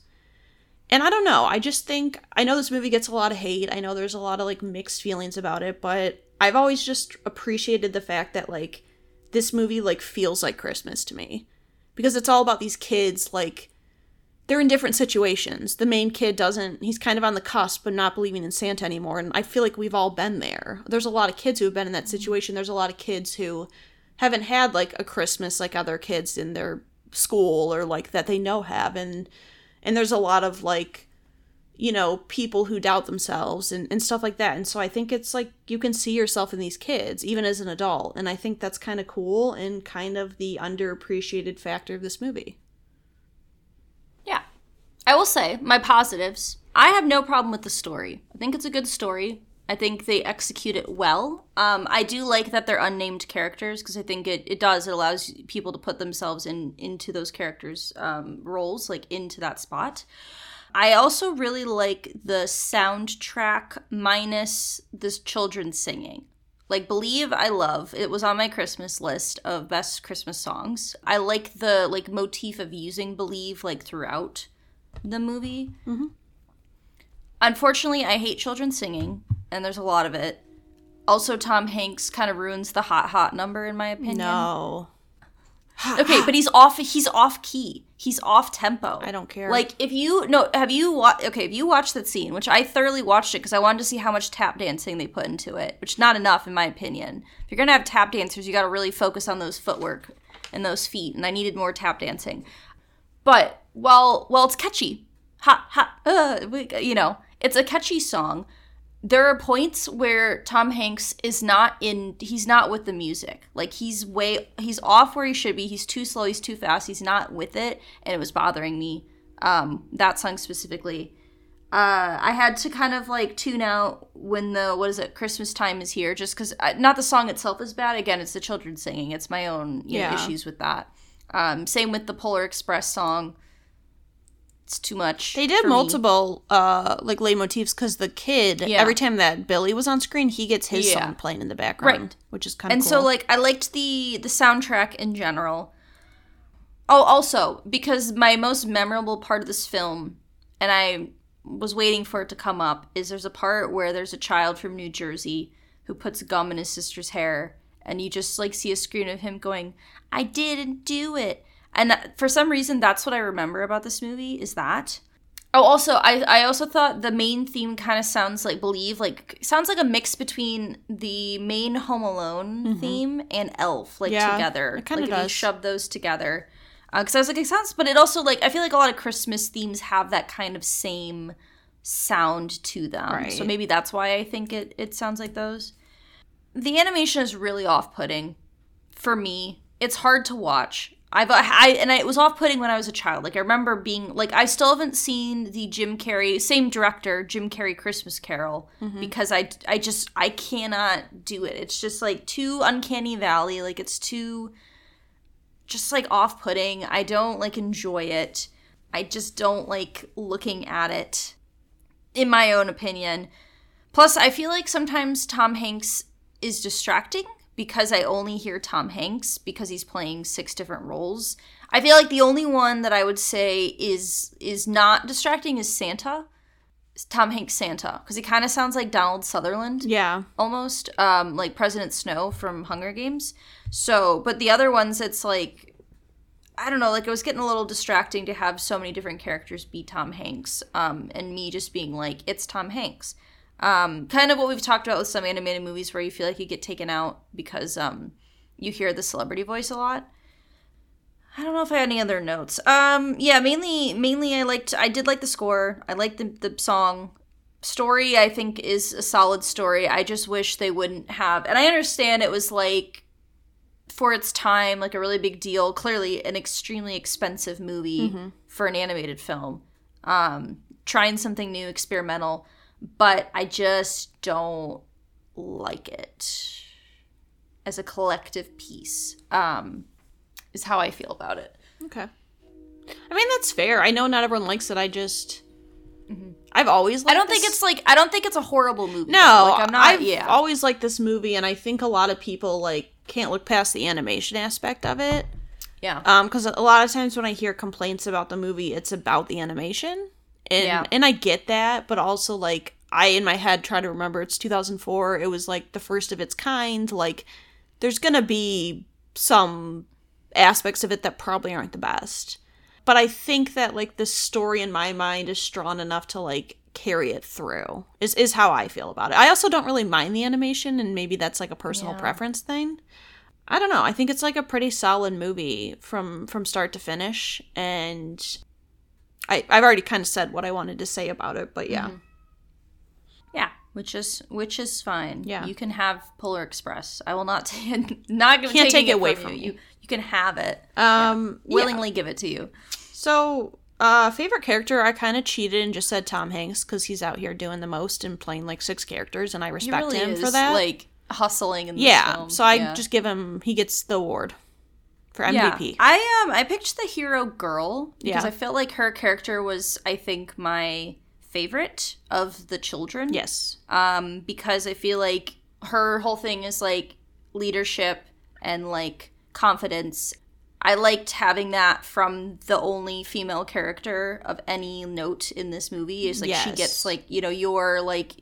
And I don't know. I just think, I know this movie gets a lot of hate. I know there's a lot of, like, mixed feelings about it, but I've always just appreciated the fact that, like, this movie, like, feels like Christmas to me. Because it's all about these kids, like, they're in different situations. The main kid doesn't, he's kind of on the cusp of not believing in Santa anymore, and I feel like we've all been there. There's a lot of kids who have been in that situation. There's a lot of kids who haven't had, like, a Christmas like other kids in their school or, like, that they know have. And and there's a lot of, like, you know, people who doubt themselves and, and stuff like that. And so I think it's like you can see yourself in these kids, even as an adult. And I think that's kind of cool and kind of the underappreciated factor of this movie. Yeah. I will say, my positives, I have no problem with the story. I think it's a good story. I think they execute it well. Um, I do like that they're unnamed characters, because I think it, it does. It allows people to put themselves in into those characters' um, roles, like into that spot. I also really like the soundtrack minus this children singing. Like, Believe I love. It was on my Christmas list of best Christmas songs. I like the, like, motif of using Believe, like, throughout the movie. Mm-hmm. Unfortunately, I hate children singing, and there's a lot of it. Also, Tom Hanks kind of ruins the hot, hot number, in my opinion. No. Okay, but he's off he's off key. He's off tempo. I don't care. Like, if you no, have you wa- okay, if you watched that scene, which I thoroughly watched it because I wanted to see how much tap dancing they put into it, which not enough in my opinion. If you're going to have tap dancers, you got to really focus on those footwork and those feet, and I needed more tap dancing. But while while it's catchy, hot hot uh, we, you know, it's a catchy song. There are points where Tom Hanks is not in, he's not with the music. Like, he's way, he's off where he should be. He's too slow, he's too fast, he's not with it. And it was bothering me, um, that song specifically. Uh, I had to kind of, like, tune out when the, what is it, Christmas Time is Here, just because, not the song itself is bad. Again, it's the children singing. It's my own you yeah. know, issues with that. Um, same with the Polar Express song. It's too much. They did multiple uh, like leitmotifs, because the kid, yeah. every time that Billy was on screen, he gets his yeah. song playing in the background, right. which is kind of cool. And so, like, I liked the the soundtrack in general. Oh, also, because my most memorable part of this film, and I was waiting for it to come up, is there's a part where there's a child from New Jersey who puts gum in his sister's hair, and you just, like, see a screen of him going, "I didn't do it." And for some reason, that's what I remember about this movie, is that. Oh, also, I, I also thought the main theme kind of sounds like Believe, like sounds like a mix between the main Home Alone mm-hmm. theme and Elf, like yeah, together. It kind of like, does. If you shove those together, because uh, I was like, it sounds, but it also like I feel like a lot of Christmas themes have that kind of same sound to them, right. So maybe that's why I think it it sounds like those. The animation is really off-putting for me. It's hard to watch. I've I and I, it was off-putting when I was a child. Like I remember being like I still haven't seen the Jim Carrey same director Jim Carrey Christmas Carol mm-hmm. because I I just I cannot do it. It's just like too uncanny valley. Like it's too just like off-putting. I don't like enjoy it. I just don't like looking at it. In my own opinion. Plus, I feel like sometimes Tom Hanks is distracting because I only hear Tom Hanks because he's playing six different roles. I feel like the only one that I would say is is not distracting is Santa. Tom Hanks Santa. Because he kind of sounds like Donald Sutherland. Yeah. Almost. Um, like President Snow from Hunger Games. So, but the other ones, it's like, I don't know, like it was getting a little distracting to have so many different characters be Tom Hanks. Um, and me just being like, it's Tom Hanks. Um, kind of what we've talked about with some animated movies where you feel like you get taken out because um, you hear the celebrity voice a lot. I don't know if I had any other notes. Um, yeah, mainly, mainly I liked. I did like the score. I liked the the song. Story, I think, is a solid story. I just wish they wouldn't have. And I understand it was like for its time, like a really big deal. Clearly, an extremely expensive movie mm-hmm. for an animated film. Um, trying something new, experimental. But I just don't like it as a collective piece, um, is how I feel about it. Okay. I mean, that's fair. I know not everyone likes it. I just, mm-hmm. I've always liked I don't this. think it's like, I don't think it's a horrible movie. No, like, I'm not, I've yeah. always liked this movie, and I think a lot of people, like, can't look past the animation aspect of it. Yeah. Um, because a lot of times when I hear complaints about the movie, it's about the animation. And, yeah. and I get that, but also, like, I, in my head, try to remember it's two thousand four. It was, like, the first of its kind. Like, there's going to be some aspects of it that probably aren't the best. But I think that, like, the story in my mind is strong enough to, like, carry it through is, is how I feel about it. I also don't really mind the animation, and maybe that's, like, a personal yeah. preference thing. I don't know. I think it's, like, a pretty solid movie from, from start to finish, and... I, I've already kind of said what I wanted to say about it, but yeah. Mm-hmm. Yeah, which is which is fine. Yeah. You can have Polar Express. I will not t- not going to take, take it away from, from you. you. You can have it. Um, yeah. Willingly yeah. give it to you. So, uh, favorite character, I kind of cheated and just said Tom Hanks because he's out here doing the most and playing like six characters, and I respect really him is, for that. Like hustling in this yeah, film. So I yeah. just give him, he gets the award. For M V P. Yeah. I um I picked the hero girl because yeah. I felt like her character was, I think, my favorite of the children. Yes. Um, because I feel like her whole thing is like leadership and like confidence. I liked having that from the only female character of any note in this movie. Is like yes. she gets like, you know, your like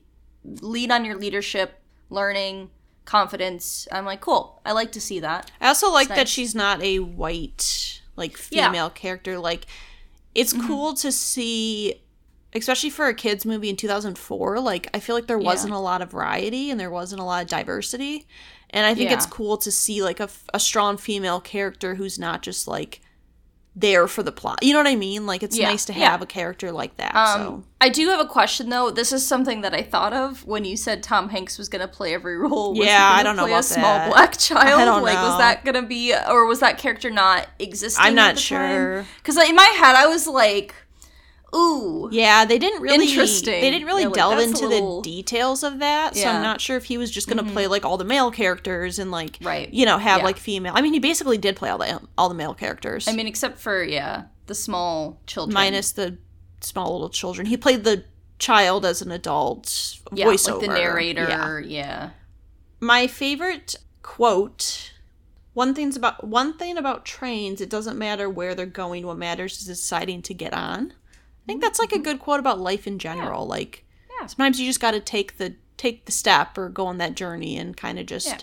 lead on your leadership, learning. Confidence. I'm like, cool. I like to see that. I also like nice. that she's not a white, like, female yeah. character. Like, it's mm-hmm. cool to see, especially for a kids movie in two thousand four, like, I feel like there wasn't yeah. a lot of variety and there wasn't a lot of diversity. And I think yeah. it's cool to see, like, a, a strong female character who's not just, like, there for the plot. You know what I mean? Like, it's yeah. nice to have yeah. a character like that. Um, so. I do have a question, though. This is something that I thought of when you said Tom Hanks was going to play every role. Was yeah, I don't know about that. Was he going to play a small black child? I don't like, know. Was that going to be, or was that character not existing I'm not at the sure. Because like, in my head, I was like, ooh. Yeah, they didn't really, interesting. They didn't really They're delve like, into little... the details of that, yeah. so I'm not sure if he was just going to mm-hmm. play, like, all the male characters and, like, right. you know, have, yeah. like, female. I mean, he basically did play all the all the male characters. I mean, except for, yeah, the small children. Minus the small little children. He played the child as an adult yeah, voiceover. Like the narrator, yeah. yeah. My favorite quote... One thing's about one thing about trains, it doesn't matter where they're going. What matters is deciding to get on. I think that's, like, a good quote about life in general. Yeah. Like, yeah. sometimes you just got to take the take the step or go on that journey and kind of just, yeah.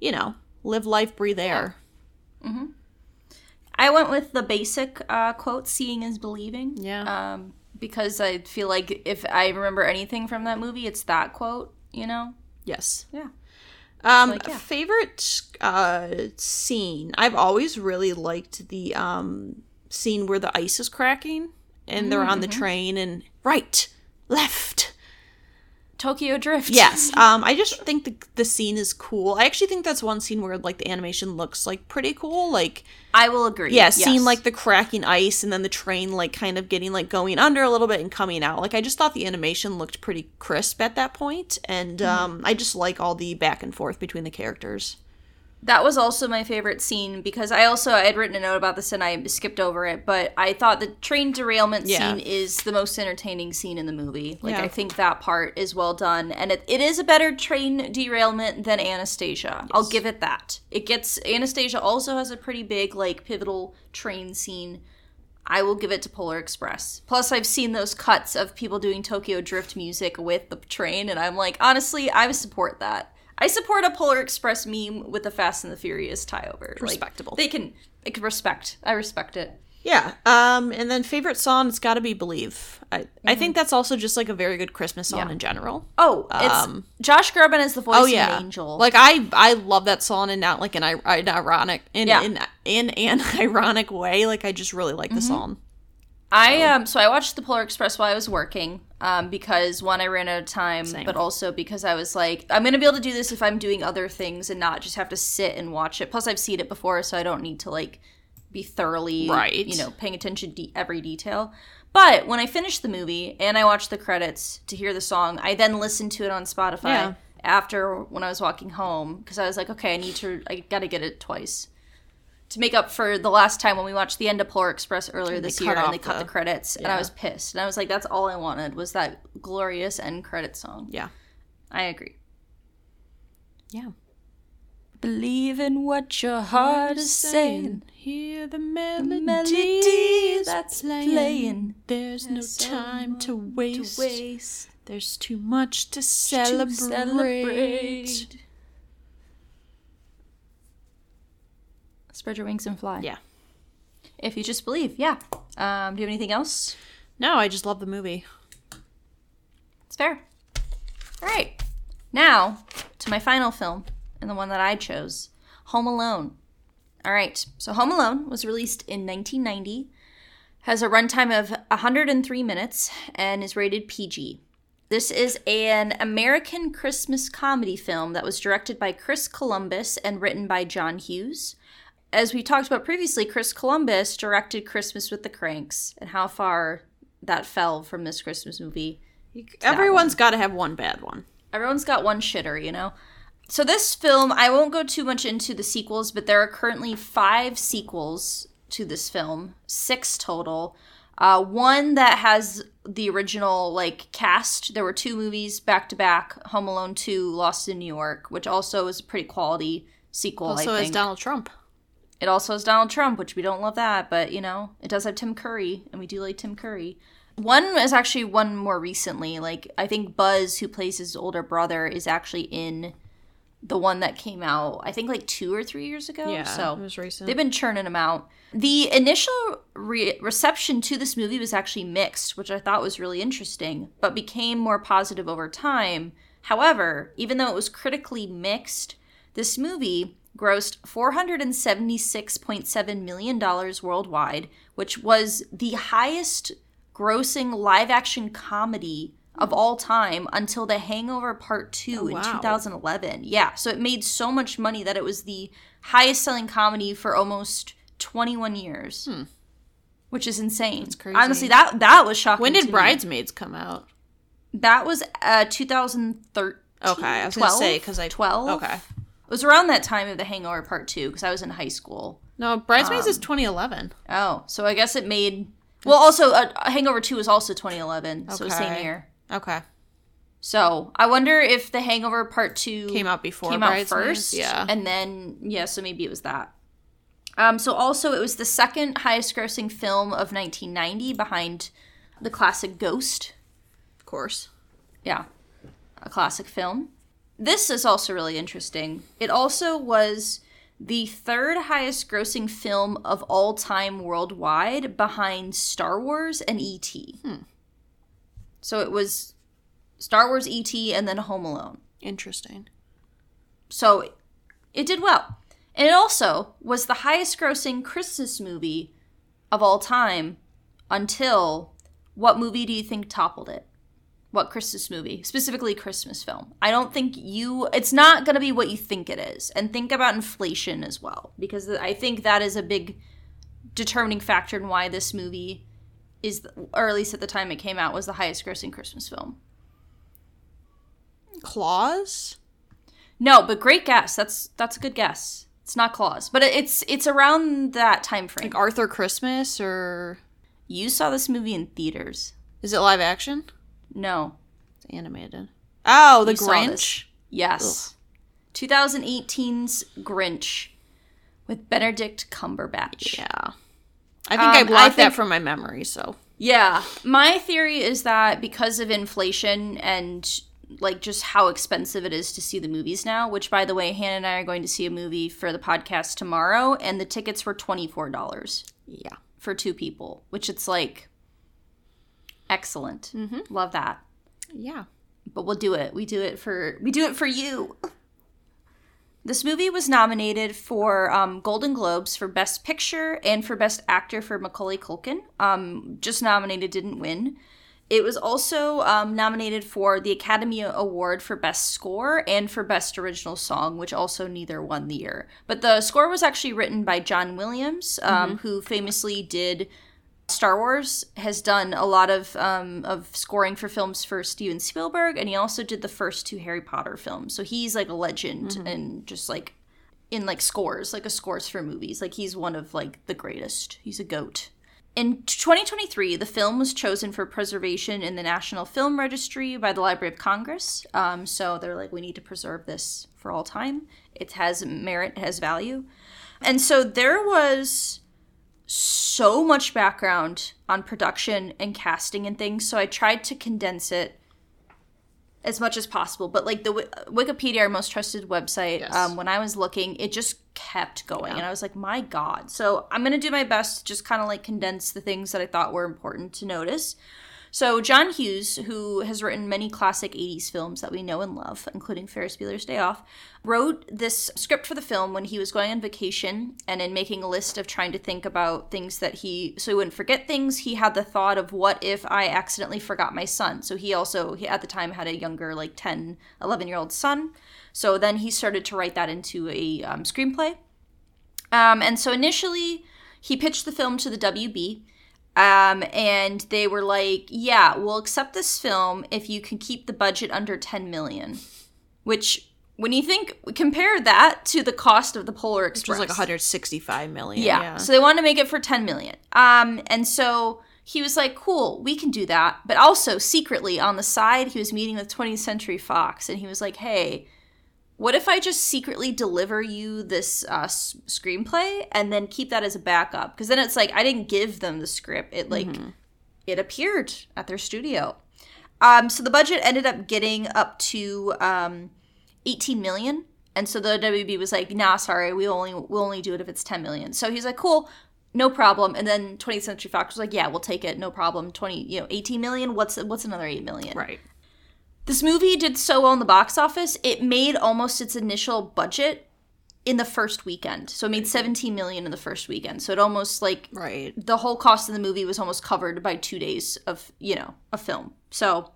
you know, live life, breathe air. Yeah. Mm-hmm. I went with the basic uh, quote, seeing is believing. Yeah. Um, because I feel like if I remember anything from that movie, it's that quote, you know? Yes. Yeah. Um, like, yeah. Favorite uh, scene. I've always really liked the um, scene where the ice is cracking and they're mm-hmm. on the train and right, left. Tokyo Drift. Yes. Um, I just think the the scene is cool. I actually think that's one scene where, like, the animation looks, like, pretty cool. Like, I will agree. Yeah, yes. Seeing, like, the cracking ice and then the train, like, kind of getting, like, going under a little bit and coming out. Like, I just thought the animation looked pretty crisp at that point. And um, mm-hmm. I just like all the back and forth between the characters. That was also my favorite scene because I also, I had written a note about this and I skipped over it, but I thought the train derailment yeah. scene is the most entertaining scene in the movie. Like, yeah. I think that part is well done. And it, it is a better train derailment than Anastasia. Yes. I'll give it that. It gets, Anastasia also has a pretty big, like, pivotal train scene. I will give it to Polar Express. Plus, I've seen those cuts of people doing Tokyo Drift music with the train, and I'm like, honestly, I would support that. I support a Polar Express meme with the Fast and the Furious tie-over. Respectable. Like, they can, they can respect. I respect it. Yeah. Um, and then favorite song, it's got to be Believe. I, mm-hmm. I think that's also just, like, a very good Christmas song yeah. in general. Oh, um, it's Josh Groban is the voice oh, yeah. of an angel. Like, I I love that song in not, like, an, an ironic, in, yeah. in, in an ironic way. Like, I just really like mm-hmm. the song. I um so I watched The Polar Express while I was working um because one I ran out of time Same. But also because I was like, I'm going to be able to do this if I'm doing other things and not just have to sit and watch it. Plus I've seen it before, so I don't need to, like, be thoroughly right. you know, paying attention to every detail. But when I finished the movie and I watched the credits to hear the song, I then listened to it on Spotify yeah. after when I was walking home because I was like, okay, I need to I got to get it twice. To make up for the last time when we watched the end of Polar Express earlier this year and they cut the credits. Yeah. And I was pissed. And I was like, that's all I wanted was that glorious end credit song. Yeah. I agree. Yeah. Believe in what your heart is saying. Hear the melody, the melody that's playing. playing. There's, There's no time to waste. to waste. There's too much to celebrate. To celebrate. Spread your wings and fly. Yeah. If you just believe, yeah. Um, do you have anything else? No, I just love the movie. It's fair. All right. Now, to my final film, and the one that I chose, Home Alone. All right. So Home Alone was released in nineteen ninety, has a runtime of one hundred three minutes, and is rated P G. This is an American Christmas comedy film that was directed by Chris Columbus and written by John Hughes. As we talked about previously, Chris Columbus directed Christmas with the Kranks, and how far that fell from this Christmas movie. Everyone's got to have one bad one. Everyone's got one shitter, you know? So this film, I won't go too much into the sequels, but there are currently five sequels to this film, six total. Uh, one that has the original, like, cast. There were two movies back-to-back, Home Alone two, Lost in New York, which also is a pretty quality sequel, I think. Also has Donald Trump. It also has Donald Trump, which we don't love that, but, you know, it does have Tim Curry, and we do like Tim Curry. One is actually one more recently. Like, I think Buzz, who plays his older brother, is actually in the one that came out, I think, like, two or three years ago. Yeah, so it was recent. They've been churning them out. The initial re- reception to this movie was actually mixed, which I thought was really interesting, but became more positive over time. However, even though it was critically mixed, this movie grossed four hundred seventy-six point seven million dollars worldwide, which was the highest grossing live-action comedy of all time until The Hangover Part Two oh, in wow. two thousand eleven. Yeah, so it made so much money that it was the highest-selling comedy for almost twenty-one years, hmm. which is insane. That's crazy. Honestly, that, that was shocking. When did to Bridesmaids me. come out? That was uh, two thousand thirteen. Okay, I was going to say, because I... twelve? Okay. It was around that time of The Hangover Part Two, because I was in high school. No, Bridesmaids um, is twenty eleven. Oh, so I guess it made... Well, also, uh, Hangover two was also twenty eleven, okay. so same year. Okay. So, I wonder if The Hangover Part Two... Came out before came Bridesmaids? Came out first, yeah. And then, yeah, so maybe it was that. Um, so, also, it was the second highest-grossing film of nineteen ninety, behind the classic Ghost. Of course. Yeah. A classic film. This is also really interesting. It also was the third highest grossing film of all time worldwide behind Star Wars and E T. Hmm. So it was Star Wars, E T, and then Home Alone. Interesting. So it did well. And it also was the highest grossing Christmas movie of all time until what movie do you think toppled it? What Christmas movie? Specifically Christmas film. I don't think you... It's not going to be what you think it is. And think about inflation as well. Because I think that is a big determining factor in why this movie is... Or at least at the time it came out, was the highest grossing Christmas film. Claus? No, but great guess. That's that's a good guess. It's not Claus. But it's it's around that time frame. Like Arthur Christmas or... You saw this movie in theaters. Is it live action? No. It's animated. Oh, The Grinch? Yes. Ugh. twenty eighteen's Grinch with Benedict Cumberbatch. Yeah. I think um, I blocked I think, that from my memory, so. Yeah. My theory is that because of inflation and, like, just how expensive it is to see the movies now, which, by the way, Hannah and I are going to see a movie for the podcast tomorrow, and the tickets were twenty-four dollars. Yeah. For two people, which it's like... Excellent. Mm-hmm. Love that. Yeah. But we'll do it. We do it for we do it for you. This movie was nominated for um, Golden Globes for Best Picture and for Best Actor for Macaulay Culkin. Um, just nominated, didn't win. It was also um, nominated for the Academy Award for Best Score and for Best Original Song, which also neither won the year. But the score was actually written by John Williams, um, mm-hmm. who famously did... Star Wars, has done a lot of um, of scoring for films for Steven Spielberg, and he also did the first two Harry Potter films. So he's like a legend mm-hmm. and just like in like scores, like a scores for movies. Like he's one of like the greatest. He's a goat. In twenty twenty-three, the film was chosen for preservation in the National Film Registry by the Library of Congress. Um, so they're like, we need to preserve this for all time. It has merit, it has value. And so there was... so much background on production and casting and things, so I tried to condense it as much as possible. But like the Wikipedia, our most trusted website, yes. um, when I was looking, it just kept going, yeah. and I was like, my God. So I'm gonna do my best to just kind of like condense the things that I thought were important to notice. So John Hughes, who has written many classic eighties films that we know and love, including Ferris Bueller's Day Off, wrote this script for the film when he was going on vacation and in making a list of trying to think about things that he, so he wouldn't forget things. He had the thought of, what if I accidentally forgot my son? So he also, he at the time had a younger, like ten, eleven-year-old son. So then he started to write that into a um, screenplay. Um, and so initially he pitched the film to the W B. Um, and they were like, yeah, we'll accept this film if you can keep the budget under ten million dollars, which when you think, compare that to the cost of the Polar Express. Which was like one hundred sixty-five million dollars. Yeah. yeah. So they wanted to make it for ten million dollars. Um, and so he was like, cool, we can do that. But also secretly on the side, he was meeting with twentieth century fox and he was like, hey, what if I just secretly deliver you this uh, s- screenplay and then keep that as a backup? Because then it's like, I didn't give them the script. It like, mm-hmm. it appeared at their studio. Um, so the budget ended up getting up to um, eighteen million dollars. And so the W B was like, nah, sorry, we only, we'll only do it if it's ten million dollars. So he's like, cool, no problem. And then twentieth century fox was like, yeah, we'll take it, no problem. Twenty, you know, eighteen million dollars, what's, what's another eight million dollars? Right. This movie did so well in the box office, it made almost its initial budget in the first weekend. So it made seventeen million dollars in the first weekend. So it almost like right. the whole cost of the movie was almost covered by two days of, you know, a film. So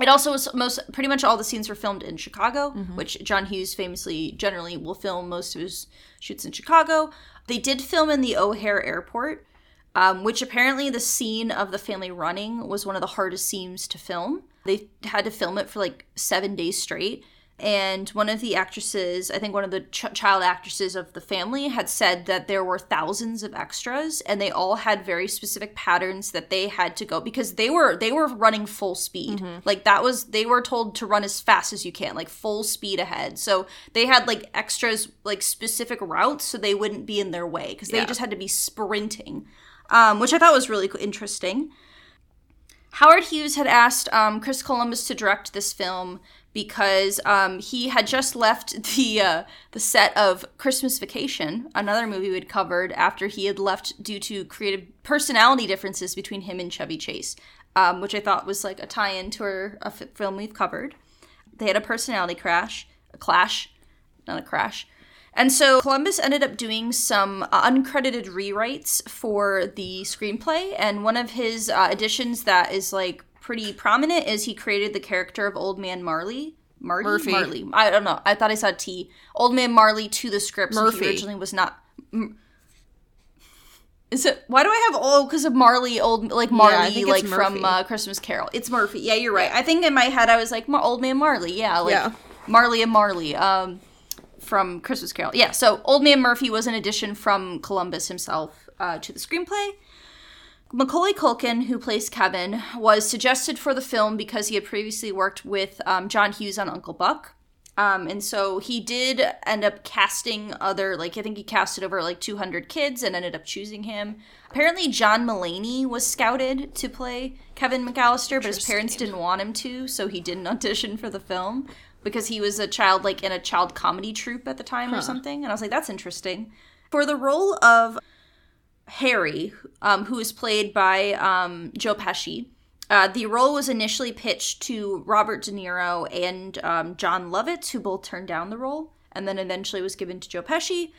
it also was most pretty much all the scenes were filmed in Chicago, mm-hmm. which John Hughes famously generally will film most of his shoots in Chicago. They did film in the O'Hare Airport, um, which apparently the scene of the family running was one of the hardest scenes to film. They had to film it for like seven days straight. And one of the actresses, I think one of the ch- child actresses of the family had said that there were thousands of extras and they all had very specific patterns that they had to go because they were they were running full speed. Mm-hmm. Like that was, they were told to run as fast as you can, like full speed ahead. So they had like extras, like specific routes so they wouldn't be in their way because they yeah. just had to be sprinting, um, which I thought was really interesting. Howard Hughes had asked um, Chris Columbus to direct this film because um, he had just left the uh, the set of Christmas Vacation, another movie we'd covered, after he had left due to creative personality differences between him and Chevy Chase, um, which I thought was like a tie-in to our, a f- film we've covered. They had a personality crash, a clash, not a crash. And so Columbus ended up doing some uh, uncredited rewrites for the screenplay, and one of his uh, additions that is like pretty prominent is he created the character of Old Man Marley. Marty? Murphy. Marley. I don't know. I thought I saw a T. Old Man Marley to the script. Murphy. So he originally was not... M- is it... Why do I have... Oh, because of Marley, old... Like Marley, yeah, like from uh, Christmas Carol. It's Murphy. Yeah, you're right. I think in my head I was like, Old Man Marley. Yeah, like yeah. Marley and Marley. Um... From Christmas Carol. Yeah, so Old Man Murphy was an addition from Columbus himself uh, to the screenplay. Macaulay Culkin, who plays Kevin, was suggested for the film because he had previously worked with um, John Hughes on Uncle Buck. Um, and so he did end up casting other, like, I think he casted over, like, two hundred kids and ended up choosing him. Apparently John Mulaney was scouted to play Kevin McAllister, but his parents didn't want him to, so he didn't audition for the film. Because he was a child, like, in a child comedy troupe at the time huh. or something. And I was like, that's interesting. For the role of Harry, um, who is played by um, Joe Pesci, uh, the role was initially pitched to Robert De Niro and um, John Lovitz, who both turned down the role, and then eventually was given to Joe Pesci.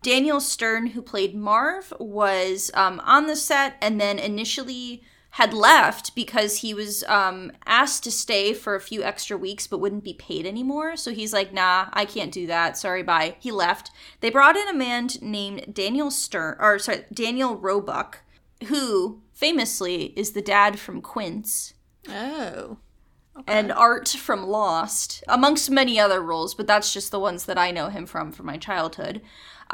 Daniel Stern, who played Marv, was um, on the set and then initially... had left because he was um, asked to stay for a few extra weeks but wouldn't be paid anymore. So he's like, nah, I can't do that. Sorry, bye. He left. They brought in a man named Daniel Stern, or sorry, Daniel Roebuck, who famously is the dad from Quince. Oh. Okay. And Art from Lost, amongst many other roles, but that's just the ones that I know him from from my childhood.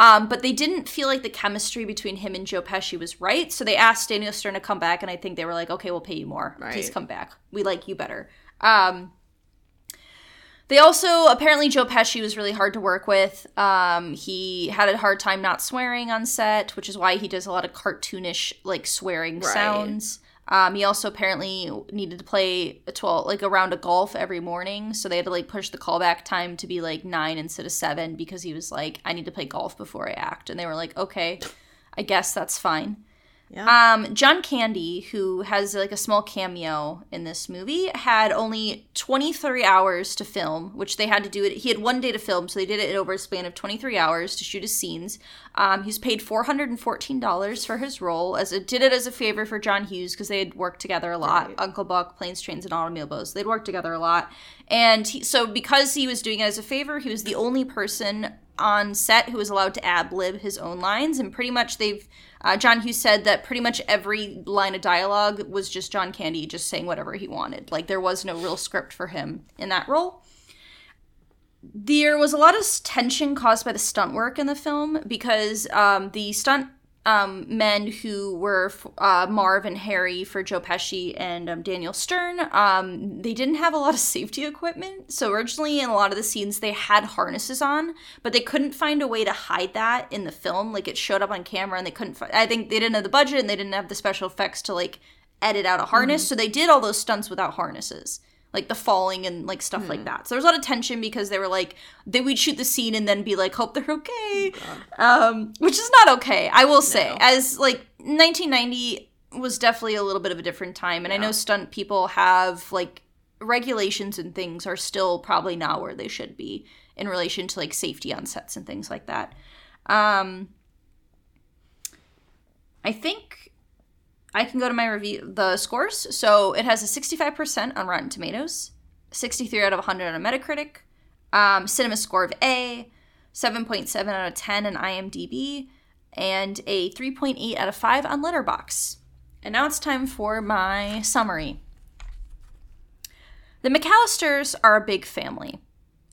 Um, but they didn't feel like the chemistry between him and Joe Pesci was right, so they asked Daniel Stern to come back, and I think they were like, okay, we'll pay you more. Right. Please come back. We like you better. Um, they also, apparently Joe Pesci was really hard to work with. Um, he had a hard time not swearing on set, which is why he does a lot of cartoonish, like, swearing right. sounds. Um, he also apparently needed to play a twelve, like a round of golf every morning, so they had to like push the callback time to be like nine instead of seven because he was like, "I need to play golf before I act," and they were like, "Okay, I guess that's fine." Yeah. Um, John Candy, who has like a small cameo in this movie, had only twenty-three hours to film, which they had to do it. He had one day to film, so they did it over a span of twenty-three hours to shoot his scenes. Um, he was paid four hundred fourteen dollars for his role, as it did it as a favor for John Hughes because they had worked together a lot. Right. Uncle Buck, Planes, Trains, and Automobiles. They'd worked together a lot, and he, so because he was doing it as a favor, he was the only person on set who was allowed to ad-lib his own lines, and pretty much they've. Uh, John Hughes said that pretty much every line of dialogue was just John Candy just saying whatever he wanted. Like, there was no real script for him in that role. There was a lot of tension caused by the stunt work in the film because um, the stunt um, men who were uh, Marv and Harry for Joe Pesci and um, Daniel Stern, um, they didn't have a lot of safety equipment. So originally in a lot of the scenes they had harnesses on, but they couldn't find a way to hide that in the film. Like it showed up on camera and they couldn't, fi- I think they didn't have the budget and they didn't have the special effects to like edit out a harness. Mm. So they did all those stunts without harnesses. Like the falling and like stuff mm. like that. So there was a lot of tension because they were like, they would shoot the scene and then be like, hope they're okay, um, which is not okay. I will say, no. As like nineteen ninety was definitely a little bit of a different time, and yeah. I know stunt people have like regulations and things are still probably not where they should be in relation to like safety on sets and things like that. Um, I think. I can go to my review, the scores. So it has a sixty-five percent on Rotten Tomatoes, sixty-three out of one hundred on Metacritic, um, cinema score of A, seven point seven out of ten on IMDb, and a three point eight out of five on Letterboxd. And now it's time for my summary. The McAllisters are a big family,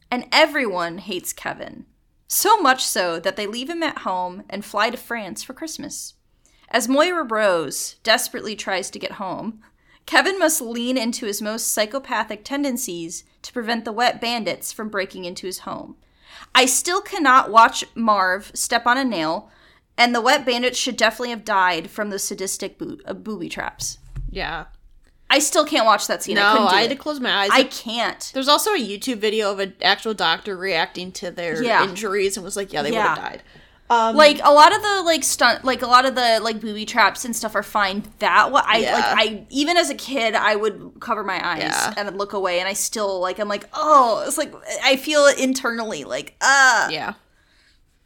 and everyone hates Kevin, so much so that they leave him at home and fly to France for Christmas. As Moira Rose desperately tries to get home, Kevin must lean into his most psychopathic tendencies to prevent the wet bandits from breaking into his home. I still cannot watch Marv step on a nail, and the wet bandits should definitely have died from those sadistic bo- uh, booby traps. Yeah. I still can't watch that scene. No, I, couldn't do I had it. to close my eyes. I can't. There's also a YouTube video of an actual doctor reacting to their yeah. injuries and was like, yeah, they yeah. would have died. Um, like a lot of the like stunt, like a lot of the like booby traps and stuff are fine. That what I yeah. like, I even as a kid, I would cover my eyes yeah. and look away, and I still like, I'm like, oh, it's like I feel it internally, like, ah, uh, yeah,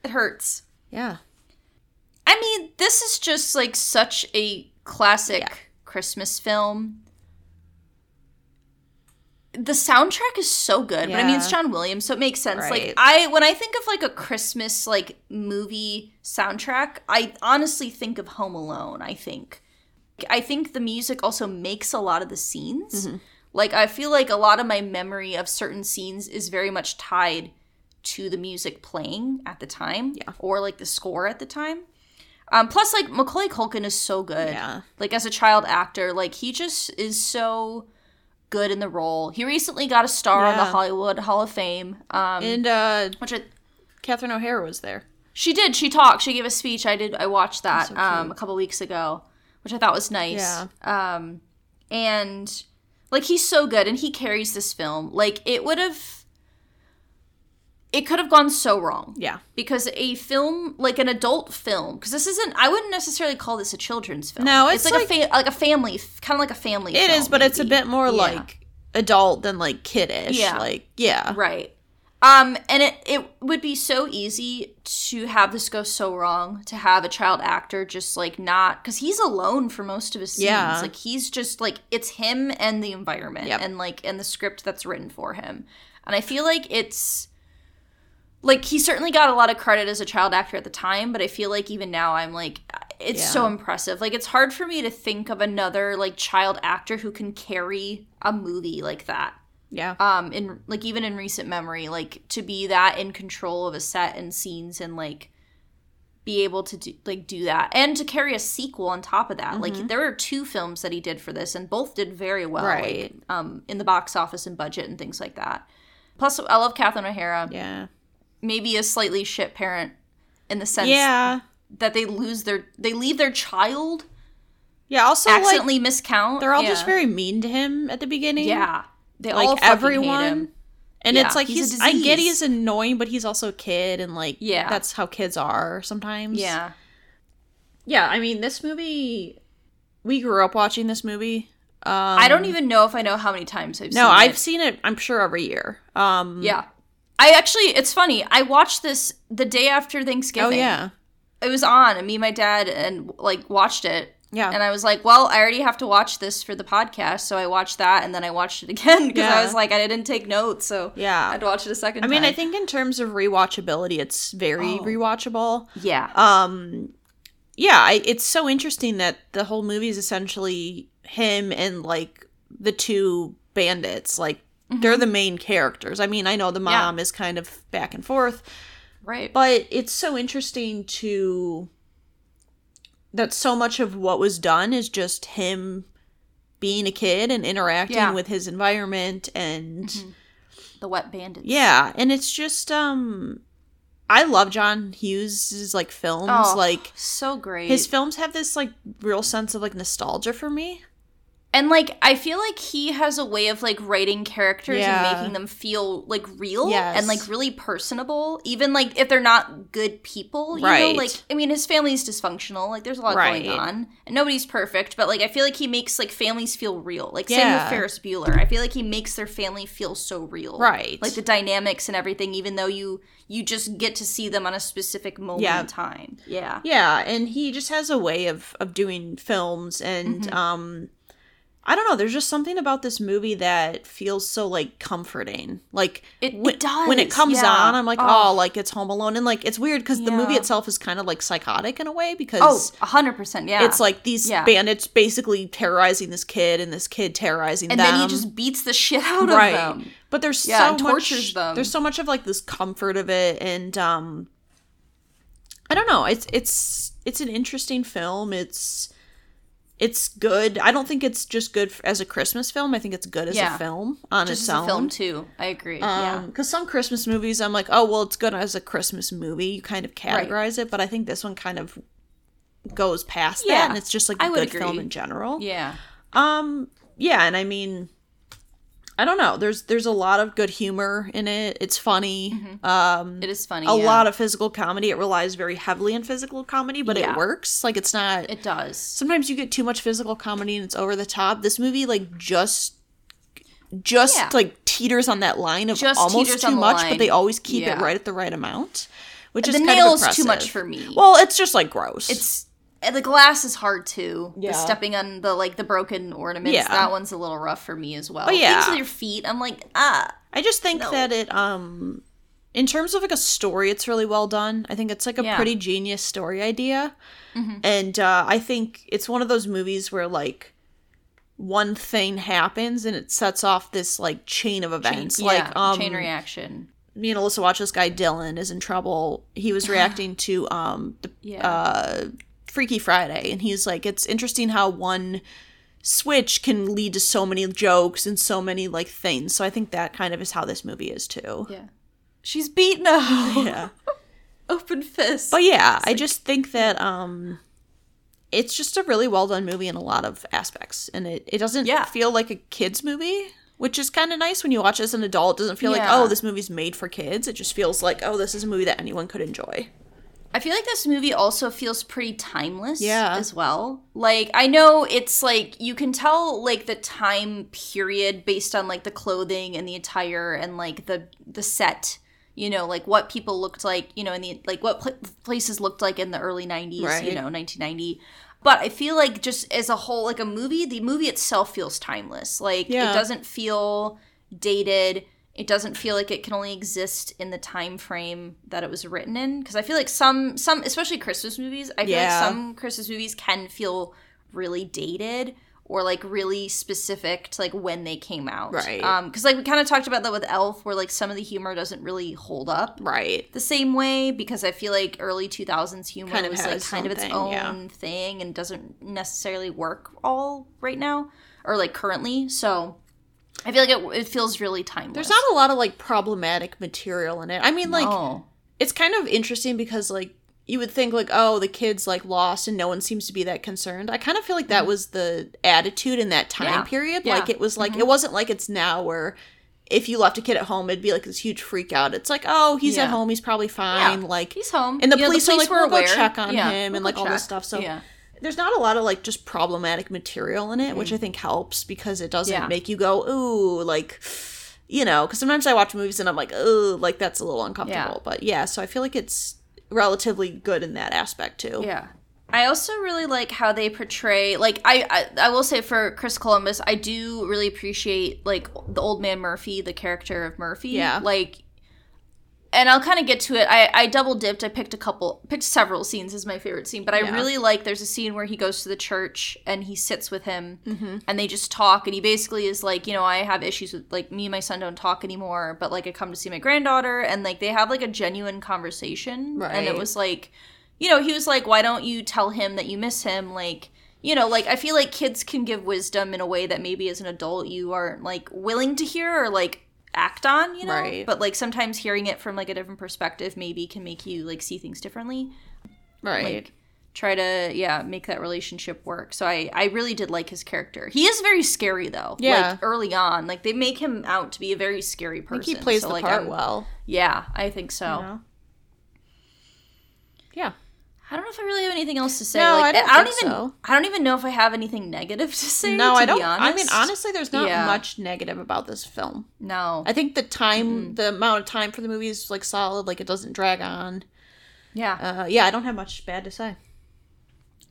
it hurts. Yeah, I mean, this is just like such a classic yeah. Christmas film. The soundtrack is so good, yeah. but I mean, it's John Williams, so it makes sense. Right. Like, I, when I think of, like, a Christmas, like, movie soundtrack, I honestly think of Home Alone, I think. I think the music also makes a lot of the scenes. Mm-hmm. Like, I feel like a lot of my memory of certain scenes is very much tied to the music playing at the time. Yeah. Or, like, the score at the time. Um, plus, like, Macaulay Culkin is so good. Yeah. Like, as a child actor, like, he just is so... good in the role. He recently got a star yeah. on the Hollywood Hall of Fame. Um, and uh, which I, Catherine O'Hara was there. She did. She talked. She gave a speech. I did. I watched that so um, a couple weeks ago, which I thought was nice. Yeah. Um, and like he's so good, and he carries this film. Like it would have, it could have gone so wrong. Yeah. Because a film like an adult film, because this isn't. I wouldn't necessarily call this a children's film. No, it's, it's like, like a fa- like a family, kind of like a family. It film, is, but maybe. It's a bit more yeah. like. Adult than like kiddish yeah. like yeah right um and it it would be so easy to have this go so wrong, to have a child actor just like not, because he's alone for most of his scenes yeah. like he's just like it's him and the environment yep. and like and the script that's written for him, and I feel like it's like he certainly got a lot of credit as a child actor at the time, but I feel like even now I'm like it's yeah. so impressive. Like, it's hard for me to think of another, like, child actor who can carry a movie like that. Yeah. Um, in, like, even in recent memory, like, to be that in control of a set and scenes and, like, be able to, do, like, do that. And to carry a sequel on top of that. Mm-hmm. Like, there were two films that he did for this, and both did very well. Right. Like, um, in the box office and budget and things like that. Plus, I love Catherine O'Hara. Yeah. Maybe a slightly shit parent in the sense... Yeah. That they lose their, they leave their child. Yeah, also accidentally like, miscount. They're all yeah. just very mean to him at the beginning. Yeah, they like all everyone. Hate him. And yeah, it's like he's. he's I get he's annoying, but he's also a kid, and like yeah. that's how kids are sometimes. Yeah. Yeah, I mean, this movie. We grew up watching this movie. Um, I don't even know if I know how many times I've no, seen I've it. No, I've seen it. I'm sure every year. Um, yeah, I actually. It's funny. I watched this the day after Thanksgiving. Oh yeah. It was on, and me and my dad and like watched it. Yeah. And I was like, well, I already have to watch this for the podcast, so I watched that, and then I watched it again, because yeah. I was like, I didn't take notes, so yeah. I had to watch it a second I time. I mean, I think in terms of rewatchability, it's very oh. rewatchable. Yeah. Um, yeah, I, it's so interesting that the whole movie is essentially him and, like, the two bandits. Like, mm-hmm. they're the main characters. I mean, I know the mom yeah. is kind of back and forth. Right. But it's so interesting to that so much of what was done is just him being a kid and interacting yeah. with his environment and mm-hmm. the wet bandits. Yeah, and it's just um I love John Hughes's like films oh, like so great. His films have this like real sense of like nostalgia for me. And, like, I feel like he has a way of, like, writing characters yeah. and making them feel, like, real yes. and, like, really personable. Even, like, if they're not good people, you right. know? Like, I mean, his family's dysfunctional. Like, there's a lot right. going on. And nobody's perfect. But, like, I feel like he makes, like, families feel real. Like, yeah. same with Ferris Bueller. I feel like he makes their family feel so real. Right. Like, the dynamics and everything, even though you, you just get to see them on a specific moment yeah. in time. Yeah. Yeah. And he just has a way of, of doing films and, mm-hmm. um... I don't know, there's just something about this movie that feels so, like, comforting. Like, it, when, it does. When it comes yeah. on, I'm like, oh. oh, like, it's Home Alone. And, like, it's weird because yeah. the movie itself is kind of, like, psychotic in a way because... Oh, one hundred percent, yeah. It's, like, these yeah. bandits basically terrorizing this kid and this kid terrorizing and them. And then he just beats the shit out right. of them. But there's yeah, so much... tortures them. There's so much of, like, this comfort of it and, um... I don't know. It's it's It's an interesting film. It's... It's good. I don't think it's just good for, as a Christmas film. I think it's good as yeah. a film on just its own. Just as a film, too. I agree. Um, yeah. Because some Christmas movies, I'm like, oh, well, it's good as a Christmas movie. You kind of categorize right. it. But I think this one kind of goes past yeah. that. And it's just like a I good film in general. Yeah. Um, yeah, and I mean, I don't know. There's there's a lot of good humor in it. It's funny. Mm-hmm. Um, it is funny. A yeah. lot of physical comedy. It relies very heavily on physical comedy, but yeah. it works. Like, it's not. It does. Sometimes you get too much physical comedy and it's over the top. This movie, like, just just yeah. like teeters on that line of just almost too much, line. But they always keep yeah. it right at the right amount, which the is kind of impressive. The nail's too much for me. Well, it's just like gross. It's. And the glass is hard, too. Yeah. The stepping on the, like, the broken ornaments. Yeah. That one's a little rough for me as well. Oh, yeah. Things with your feet, I'm like, ah. I just think no. that it, um, in terms of, like, a story, it's really well done. I think it's, like, a yeah. pretty genius story idea. Mm-hmm. And uh, I think it's one of those movies where, like, one thing happens and it sets off this, like, chain of events. Chain, like, yeah, um, chain reaction. Me and Alyssa watched this guy, Dylan, is in trouble. He was reacting to, um, the, yeah. uh... Freaky Friday, and he's like, it's interesting how one switch can lead to so many jokes and so many, like, things. So I think that kind of is how this movie is too. Yeah, she's beaten up. Yeah, open fist. But yeah, it's I like, just think that um, it's just a really well done movie in a lot of aspects, and it it doesn't yeah. feel like a kids movie, which is kind of nice when you watch it as an adult. It doesn't feel yeah. like, oh, this movie's made for kids. It just feels like, oh, this is a movie that anyone could enjoy. I feel like this movie also feels pretty timeless yeah. as well. Like, I know it's, like, you can tell, like, the time period based on, like, the clothing and the attire and, like, the the set, you know, like, what people looked like, you know, in the, like, what pl- places looked like in the early nineties, right. you know, nineteen ninety. But I feel like just as a whole, like, a movie, the movie itself feels timeless. Like, yeah. it doesn't feel dated. It doesn't feel like it can only exist in the time frame that it was written in. Because I feel like some, some, especially Christmas movies, I feel yeah. like some Christmas movies can feel really dated or, like, really specific to, like, when they came out. Right. Because, um, like, we kind of talked about that with Elf, where, like, some of the humor doesn't really hold up. Right. The same way, because I feel like early two thousands humor kind of was, like, kind of its own yeah. thing and doesn't necessarily work all right now or, like, currently. So I feel like it, it feels really timeless. There's not a lot of, like, problematic material in it. I mean, like, no. it's kind of interesting because, like, you would think, like, oh, the kid's, like, lost and no one seems to be that concerned. I kind of feel like that was the attitude in that time yeah. period. Yeah. Like, it was, like, mm-hmm. it wasn't like it's now where if you left a kid at home, it'd be, like, this huge freak out. It's like, oh, he's yeah. at home. He's probably fine. Yeah. Like, he's home. And the, yeah, police, the police are, like, we'll aware. Go check on yeah. him we'll and, like, check. All this stuff. So yeah. there's not a lot of, like, just problematic material in it, mm-hmm. which I think helps because it doesn't yeah. make you go, ooh, like, you know, because sometimes I watch movies and I'm like, ooh, like, that's a little uncomfortable. Yeah. But, yeah, so I feel like it's relatively good in that aspect, too. Yeah. I also really like how they portray, like, I, I, I will say for Chris Columbus, I do really appreciate, like, the old man Murphy, the character of Murphy. Yeah. Like, and I'll kind of get to it. I, I double dipped. I picked a couple, picked several scenes as my favorite scene, but I yeah. really like there's a scene where he goes to the church and he sits with him mm-hmm. and they just talk. And he basically is like, you know, I have issues with, like, me and my son don't talk anymore, but, like, I come to see my granddaughter, and, like, they have, like, a genuine conversation. Right. And it was like, you know, he was like, why don't you tell him that you miss him? Like, you know, like, I feel like kids can give wisdom in a way that maybe as an adult you aren't, like, willing to hear or, like, act on, you know, right. but, like, sometimes hearing it from, like, a different perspective maybe can make you, like, see things differently, right? Like, try to yeah make that relationship work. So I I really did like his character. He is very scary though. Yeah, like, early on, like, they make him out to be a very scary person. I think he plays so, the like, part I'm, well. Yeah, I think so. You know? Yeah. I don't know if I really have anything else to say. No, like, I don't I don't even so. I don't even know if I have anything negative to say. No, to I don't. Be honest. I mean, honestly, there's not yeah. much negative about this film. No, I think the time, mm-hmm. the amount of time for the movie is, like, solid. Like, it doesn't drag on. Yeah, uh, yeah. I don't have much bad to say.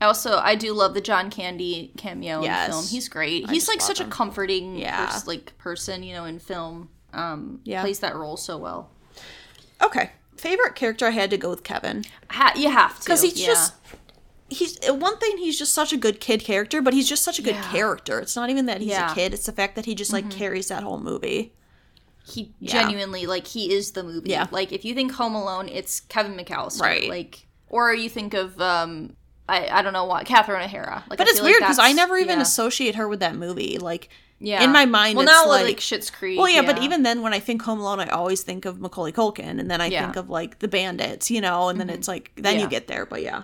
Also, I do love the John Candy cameo yes. in film. He's great. I He's like such him. a comforting, yeah. pers- like person, you know, in film. Um, yeah, plays that role so well. Okay. Favorite character, I had to go with Kevin. Ha- you have to. Because he's yeah. just, he's, one thing, he's just such a good kid character, but he's just such a good yeah. character. It's not even that he's yeah. a kid, it's the fact that he just, like, mm-hmm. carries that whole movie. He yeah. genuinely, like, he is the movie. Yeah. Like, if you think Home Alone, it's Kevin McCallister. Right. Like, or you think of, um, I, I don't know what, Catherine O'Hara. Like, but I it's weird, because like I never even yeah. associate her with that movie. Like, yeah. in my mind, well, it's now, like, like Schitt's Creek. Well, yeah, yeah, but even then, when I think Home Alone, I always think of Macaulay Culkin, and then I yeah. think of, like, the bandits, you know, and mm-hmm. then it's like, then yeah. you get there, but yeah.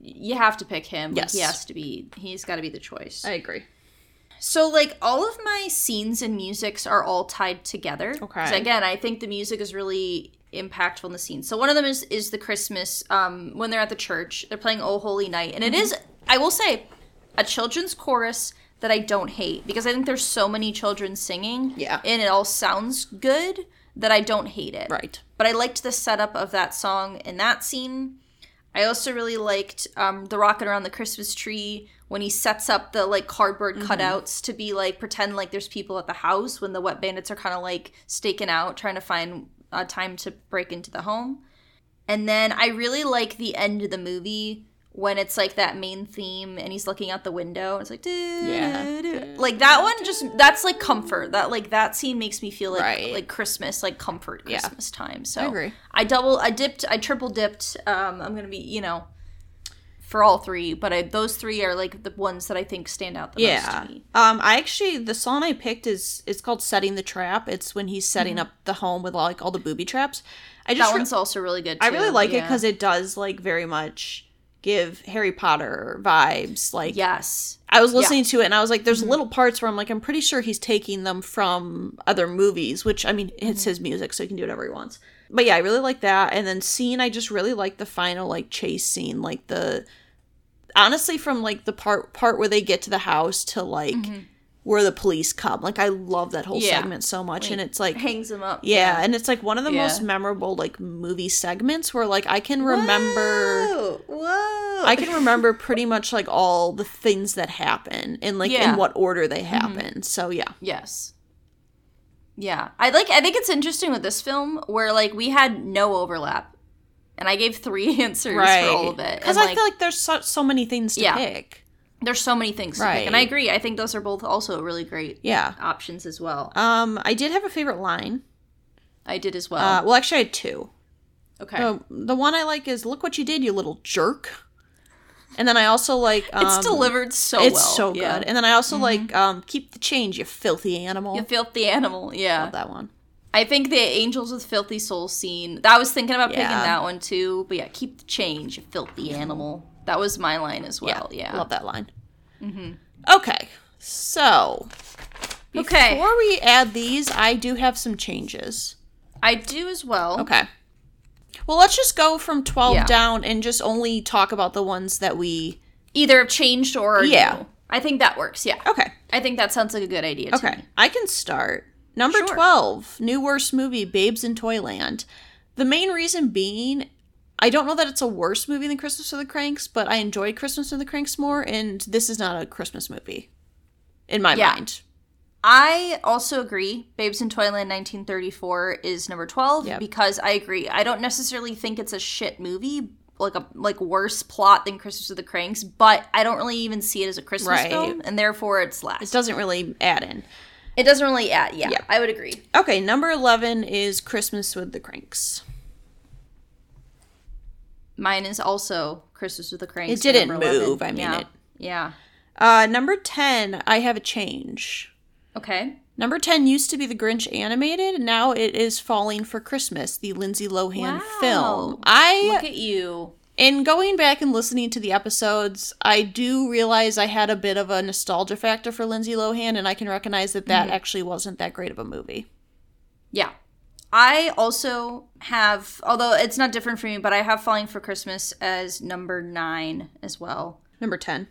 You have to pick him. Yes. He has to be, he's got to be the choice. I agree. So, like, all of my scenes and musics are all tied together. Okay. Because, again, I think the music is really impactful in the scene. So one of them is, is the Christmas, um, when they're at the church. They're playing Oh Holy Night. And it mm-hmm. is, I will say, a children's chorus that I don't hate. Because I think there's so many children singing. Yeah. And it all sounds good that I don't hate it. Right. But I liked the setup of that song in that scene. I also really liked um, the rocket around the Christmas tree when he sets up the, like, cardboard mm-hmm. cutouts to be, like, pretend like there's people at the house when the wet bandits are kind of, like, staking out, trying to find uh, time to break into the home. And then I really like the end of the movie when it's, like, that main theme and he's looking out the window. And it's like, yeah. Doo. Like, that one just, that's, like, comfort. That, like, that scene makes me feel like right. like Christmas, like, comfort Christmas yeah. time. So I agree. I double, I dipped, I triple dipped. Um, I'm going to be, you know, for all three. But I, those three are, like, the ones that I think stand out the yeah. most to me. Um, I actually, the song I picked is, it's called Setting the Trap. It's when he's setting mm-hmm. up the home with, like, all the booby traps. I just That one's re- also really good, too. I really like yeah. it because it does, like, very much give Harry Potter vibes. Like, yes, I was listening yeah. to it and I was like, there's mm-hmm. little parts where I'm like, I'm pretty sure he's taking them from other movies, which, I mean, it's mm-hmm. his music, so he can do whatever he wants. But yeah, I really like that. And then scene, I just really like the final, like, chase scene, like the honestly from like the part part where they get to the house to like mm-hmm. where the police come. Like, I love that whole yeah. segment so much. Like, and it's like hangs them up. Yeah, yeah. And it's like one of the yeah. most memorable, like, movie segments where, like, I can remember Whoa. Whoa. I can remember pretty much, like, all the things that happen and, like, yeah. in what order they happen. Mm-hmm. So yeah. Yes. Yeah. I like I think it's interesting with this film where, like, we had no overlap. And I gave three answers right. for all of it. Because I like, feel like there's so, so many things to yeah. pick. There's so many things to right. pick, and I agree. I think those are both also really great yeah. options as well. Um, I did have a favorite line. I did as well. Uh, well, actually, I had two. Okay. So the one I like is, "Look what you did, you little jerk." And then I also like... Um, it's delivered so it's well. It's so yeah. good. And then I also mm-hmm. like, um, "Keep the change, you filthy animal." You filthy animal, yeah. I love that one. I think the Angels with Filthy Souls scene, I was thinking about yeah. picking that one too, but yeah, "Keep the change, you filthy animal." That was my line as well, yeah. yeah. Love that line. Mm-hmm. Okay, so before okay. we add these, I do have some changes. I do as well. Okay. Well, let's just go from twelve yeah. down and just only talk about the ones that we either have changed or yeah. new. I think that works, yeah. Okay. I think that sounds like a good idea to okay. me. I can start. Number sure. twelve, new worst movie, Babes in Toyland. The main reason being... I don't know that it's a worse movie than Christmas with the Kranks, but I enjoyed Christmas with the Kranks more, and this is not a Christmas movie, in my yeah. mind. I also agree. Babes in Toyland nineteen thirty-four is number twelve, yep. because I agree. I don't necessarily think it's a shit movie, like a like worse plot than Christmas with the Kranks, but I don't really even see it as a Christmas right. film, and therefore it's last. It doesn't really add in. It doesn't really add, yeah. Yep. I would agree. Okay, number eleven is Christmas with the Kranks. Mine is also Christmas with the Kranks. It didn't move. eleven. I mean yeah. it. Yeah. Uh, number ten, I have a change. Okay. Number ten used to be The Grinch animated. Now it is Falling for Christmas, the Lindsay Lohan wow. film. I Look at you. In going back and listening to the episodes, I do realize I had a bit of a nostalgia factor for Lindsay Lohan, and I can recognize that that mm-hmm. actually wasn't that great of a movie. Yeah. I also have, although it's not different for me, but I have Falling for Christmas as number nine as well. Number ten.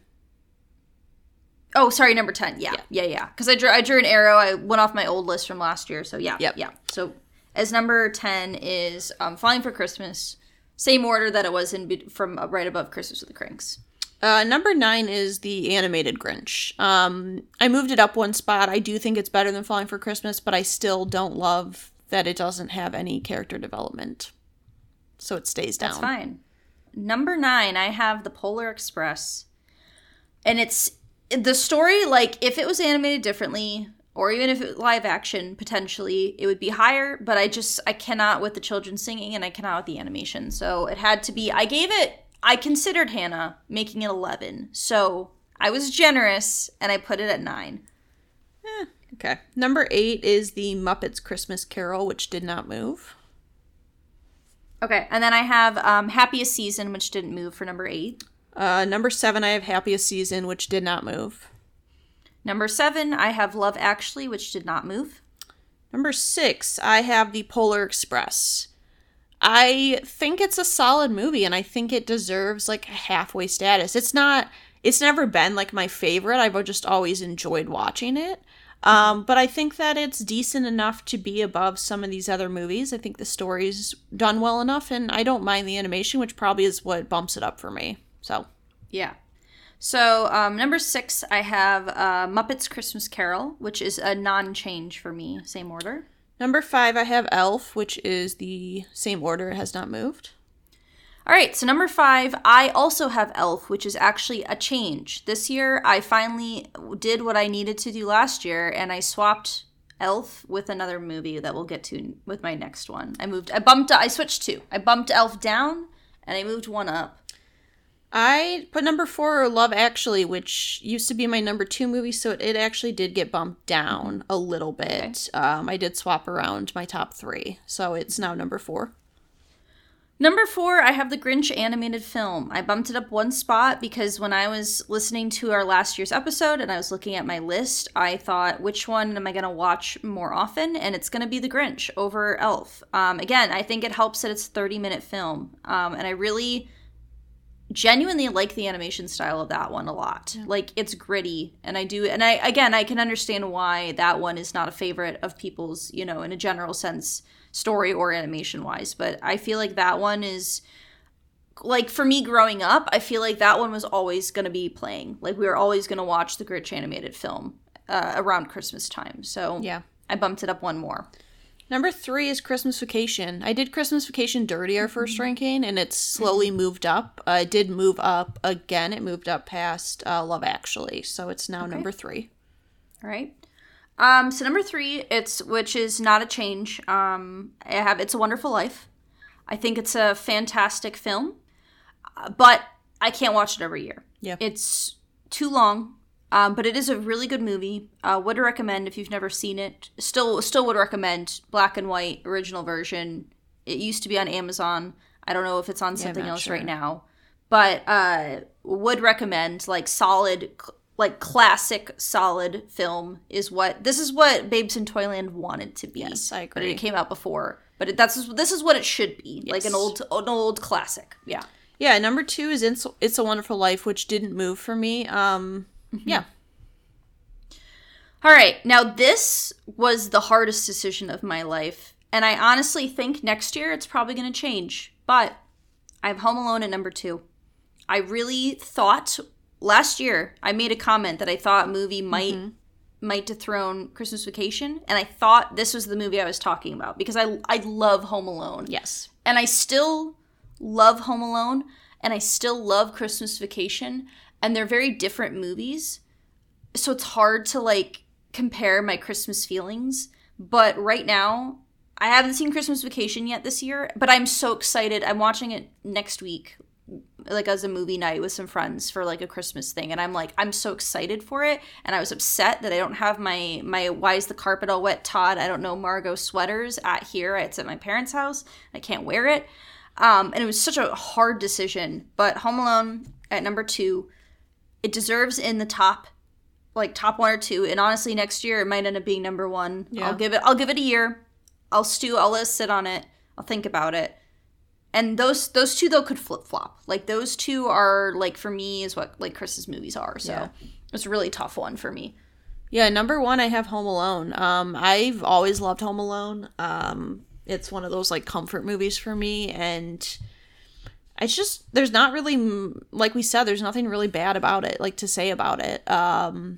Oh, sorry, number ten. Yeah, yeah, yeah. Because yeah. I drew, I drew an arrow. I went off my old list from last year. So yeah, yep. yeah. So as number ten is um, Falling for Christmas, same order that it was in from right above Christmas with the Kranks. Uh, number nine is the animated Grinch. Um, I moved it up one spot. I do think it's better than Falling for Christmas, but I still don't love that it doesn't have any character development. So it stays down. That's fine. Number nine, I have The Polar Express. And it's the story, like, if it was animated differently, or even if it was live action, potentially, it would be higher. But I just, I cannot with the children singing, and I cannot with the animation. So it had to be, I gave it, I considered Hannah making it eleven. So I was generous, and I put it at nine. Eh. Okay. Number eight is The Muppets Christmas Carol, which did not move. Okay. And then I have um, Happiest Season, which didn't move for number eight. Uh, number seven, I have Happiest Season, which did not move. Number seven, I have Love Actually, which did not move. Number six, I have The Polar Express. I think it's a solid movie, and I think it deserves, like, a halfway status. It's not, it's never been, like, my favorite. I've just always enjoyed watching it. Um, but I think that it's decent enough to be above some of these other movies. I think the story's done well enough, and I don't mind the animation, which probably is what bumps it up for me. So, yeah. So, um, number six, I have uh, Muppets Christmas Carol, which is a non-change for me. Same order. Number five, I have Elf, which is the same order. It has not moved. All right, so number five, I also have Elf, which is actually a change. This year, I finally did what I needed to do last year, and I swapped Elf with another movie that we'll get to with my next one. I moved, I bumped, I switched two. I bumped Elf down, and I moved one up. I put number four, Love Actually, which used to be my number two movie, so it, it actually did get bumped down a little bit. Okay. Um, I did swap around my top three, so it's now number four. Number four, I have The Grinch animated film. I bumped it up one spot because when I was listening to our last year's episode and I was looking at my list, I thought, which one am I going to watch more often? And it's going to be The Grinch over Elf. Um, again, I think it helps that it's a thirty-minute film. Um, and I really genuinely like the animation style of that one a lot. Yeah. Like, it's gritty. And I do, and I again, I can understand why that one is not a favorite of people's, you know, in a general sense, story or animation wise, but I feel like that one is, like, for me growing up, I feel like that one was always going to be playing. Like, we were always going to watch the Grinch animated film uh, around Christmas time. So yeah, I bumped it up one more. Number three is Christmas Vacation. I did Christmas Vacation dirty our first mm-hmm. ranking, and it's slowly moved up. Uh, it did move up again. It moved up past uh, Love Actually, so it's now okay. Number three. All right. Um, so number three, it's which is not a change. Um, I have It's a Wonderful Life. I think it's a fantastic film, but I can't watch it every year. Yeah, it's too long. Um, but it is a really good movie. Uh, would recommend if you've never seen it. Still, still would recommend black and white original version. It used to be on Amazon. I don't know if it's on yeah, something else sure. right now, but uh, would recommend like solid. Like, classic, solid film is what... This is what Babes in Toyland wanted to be. Yes, I agree. But it came out before. But it, that's this is what it should be. Yes. Like, an old an old classic. Yeah. Yeah, number two is It's, it's a Wonderful Life, which didn't move for me. Um, mm-hmm. Yeah. All right. Now, this was the hardest decision of my life. And I honestly think next year it's probably going to change. But I have Home Alone at number two. I really thought... Last year, I made a comment that I thought movie might mm-hmm. might dethrone Christmas Vacation, and I thought this was the movie I was talking about because I, I love Home Alone. Yes. And I still love Home Alone, and I still love Christmas Vacation, and they're very different movies, so it's hard to, like, compare my Christmas feelings. But right now, I haven't seen Christmas Vacation yet this year, but I'm so excited. I'm watching it next week. Like, as a movie night with some friends for, like, a Christmas thing. And I'm like, I'm so excited for it. And I was upset that I don't have my, my Why Is the Carpet All Wet Todd, I Don't Know Margot sweaters at here. It's at my parents' house. I can't wear it. Um, and it was such a hard decision. But Home Alone at number two, it deserves in the top, like, top one or two. And honestly, next year it might end up being number one. Yeah. I'll give it, I'll give it a year. I'll stew, I'll let it sit on it. I'll think about it. And those those two, though, could flip-flop. Like, those two are, like, for me, is what, like, Chris's movies are. So yeah. It's a really tough one for me. Yeah, number one, I have Home Alone. Um, I've always loved Home Alone. Um, it's one of those, like, comfort movies for me. And it's just, there's not really, like we said, there's nothing really bad about it, like, to say about it. Um,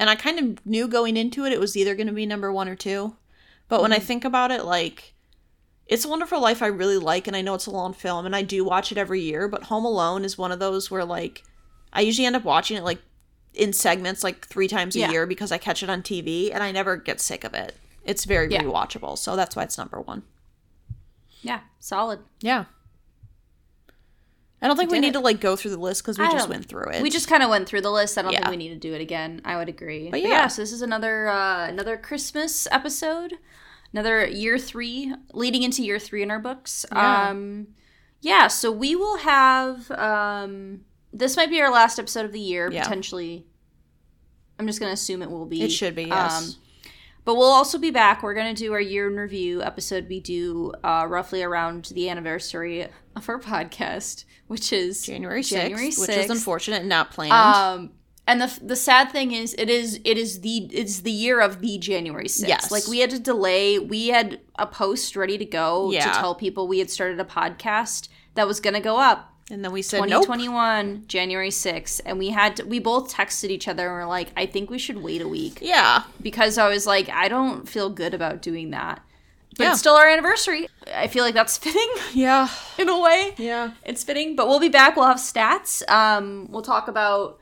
and I kind of knew going into it, it was either going to be number one or two. But mm-hmm. when I think about it, like... It's a Wonderful Life I really like, and I know it's a long film, and I do watch it every year, but Home Alone is one of those where, like, I usually end up watching it, like, in segments, like, three times a yeah. year because I catch it on T V, and I never get sick of it. It's very yeah. rewatchable, so that's why it's number one. Yeah, solid. Yeah. I don't think we, we need it. to, like, go through the list because we I just went through it. We just kind of went through the list. I don't yeah. think we need to do it again. I would agree. But yeah, but yeah so this is another uh, another Christmas episode. Another year three, leading into year three in our books. Yeah. Um, yeah, so we will have, um, this might be our last episode of the year, yeah. potentially. I'm just going to assume it will be. It should be, yes. Um, but we'll also be back. We're going to do our year in review episode we do uh, roughly around the anniversary of our podcast, which is January sixth, January sixth. Which is unfortunate and not planned. Um, and the the sad thing is it is it is the it's the year of the January sixth. Yes. Like we had to delay. We had a post ready to go yeah. to tell people we had started a podcast that was going to go up. And then we said twenty twenty-one, nope. January sixth. And we had to, we both texted each other and were like, I think we should wait a week. Yeah. Because I was like, I don't feel good about doing that. But yeah. It's still our anniversary. I feel like that's fitting. Yeah. In a way. Yeah. It's fitting. But we'll be back. We'll have stats. Um, we'll talk about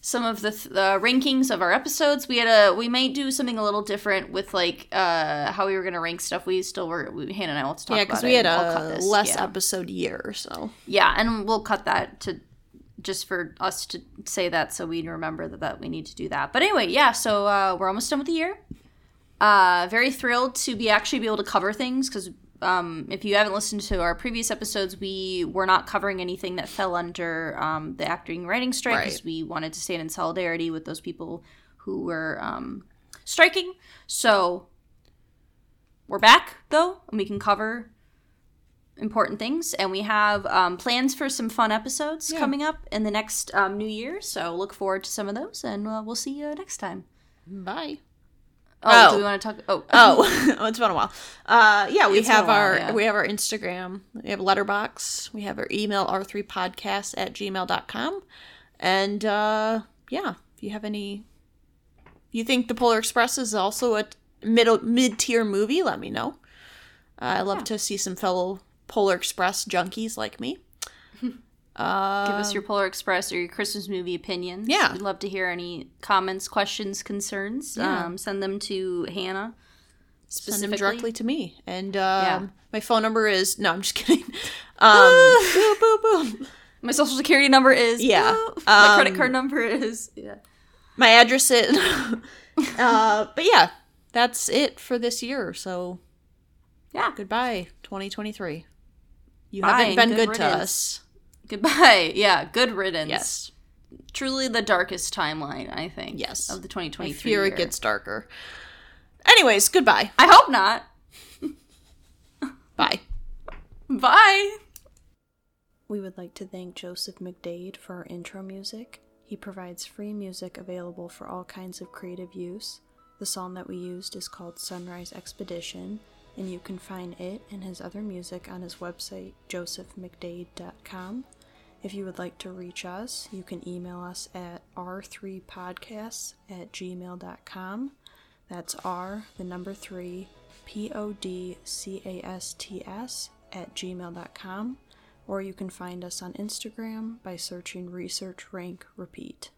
some of the, th- the rankings of our episodes. We had a, we might do something a little different with like uh, how we were going to rank stuff. We still were, we, Hannah and I will talk yeah, about it. Yeah, because we had a less yeah. episode year or so. Yeah, and we'll cut that to just for us to say that so we remember that, that we need to do that. But anyway, yeah, so uh, we're almost done with the year. Uh, very thrilled to be actually be able to cover things because um, if you haven't listened to our previous episodes, we were not covering anything that fell under um, the acting and writing strike because right. we wanted to stand in solidarity with those people who were um, striking. So we're back, though, and we can cover important things. And we have um, plans for some fun episodes yeah. coming up in the next um, new year. So look forward to some of those, and uh, we'll see you next time. Bye. Oh, oh, do we want to talk? Oh, oh, oh it's been a while. Uh, yeah, we it's have while, our yeah. we have our Instagram, we have Letterboxd, we have our email r three podcast at gmail dot com, and uh, yeah, if you have any, you think the Polar Express is also a middle mid tier movie? Let me know. Uh, I love yeah. to see some fellow Polar Express junkies like me. Uh, Give us your Polar Express or your Christmas movie opinions. Yeah. We'd love to hear any comments, questions, concerns. Yeah. Um, send them to Hannah. Send them directly to me. And um, yeah. my phone number is... No, I'm just kidding. Um, boom, boom, boom. My social security number is... Yeah. Um, my credit card number is... Yeah. My address is... uh, but yeah, that's it for this year. So yeah, goodbye, twenty twenty-three. You Bye, haven't been good, good to us. Goodbye. Yeah, good riddance. Yes. Truly the darkest timeline, I think. Yes. Of the twenty twenty-three I fear year. It gets darker. Anyways, goodbye. I hope not. Bye. Bye. We would like to thank Joseph McDade for our intro music. He provides free music available for all kinds of creative use. The song that we used is called Sunrise Expedition, and you can find it and his other music on his website, joseph mcdade dot com. If you would like to reach us, you can email us at r three podcasts at gmail dot com. That's R, the number three, P O D C A S T S at gmail dot com. Or you can find us on Instagram by searching Research Rank Repeat.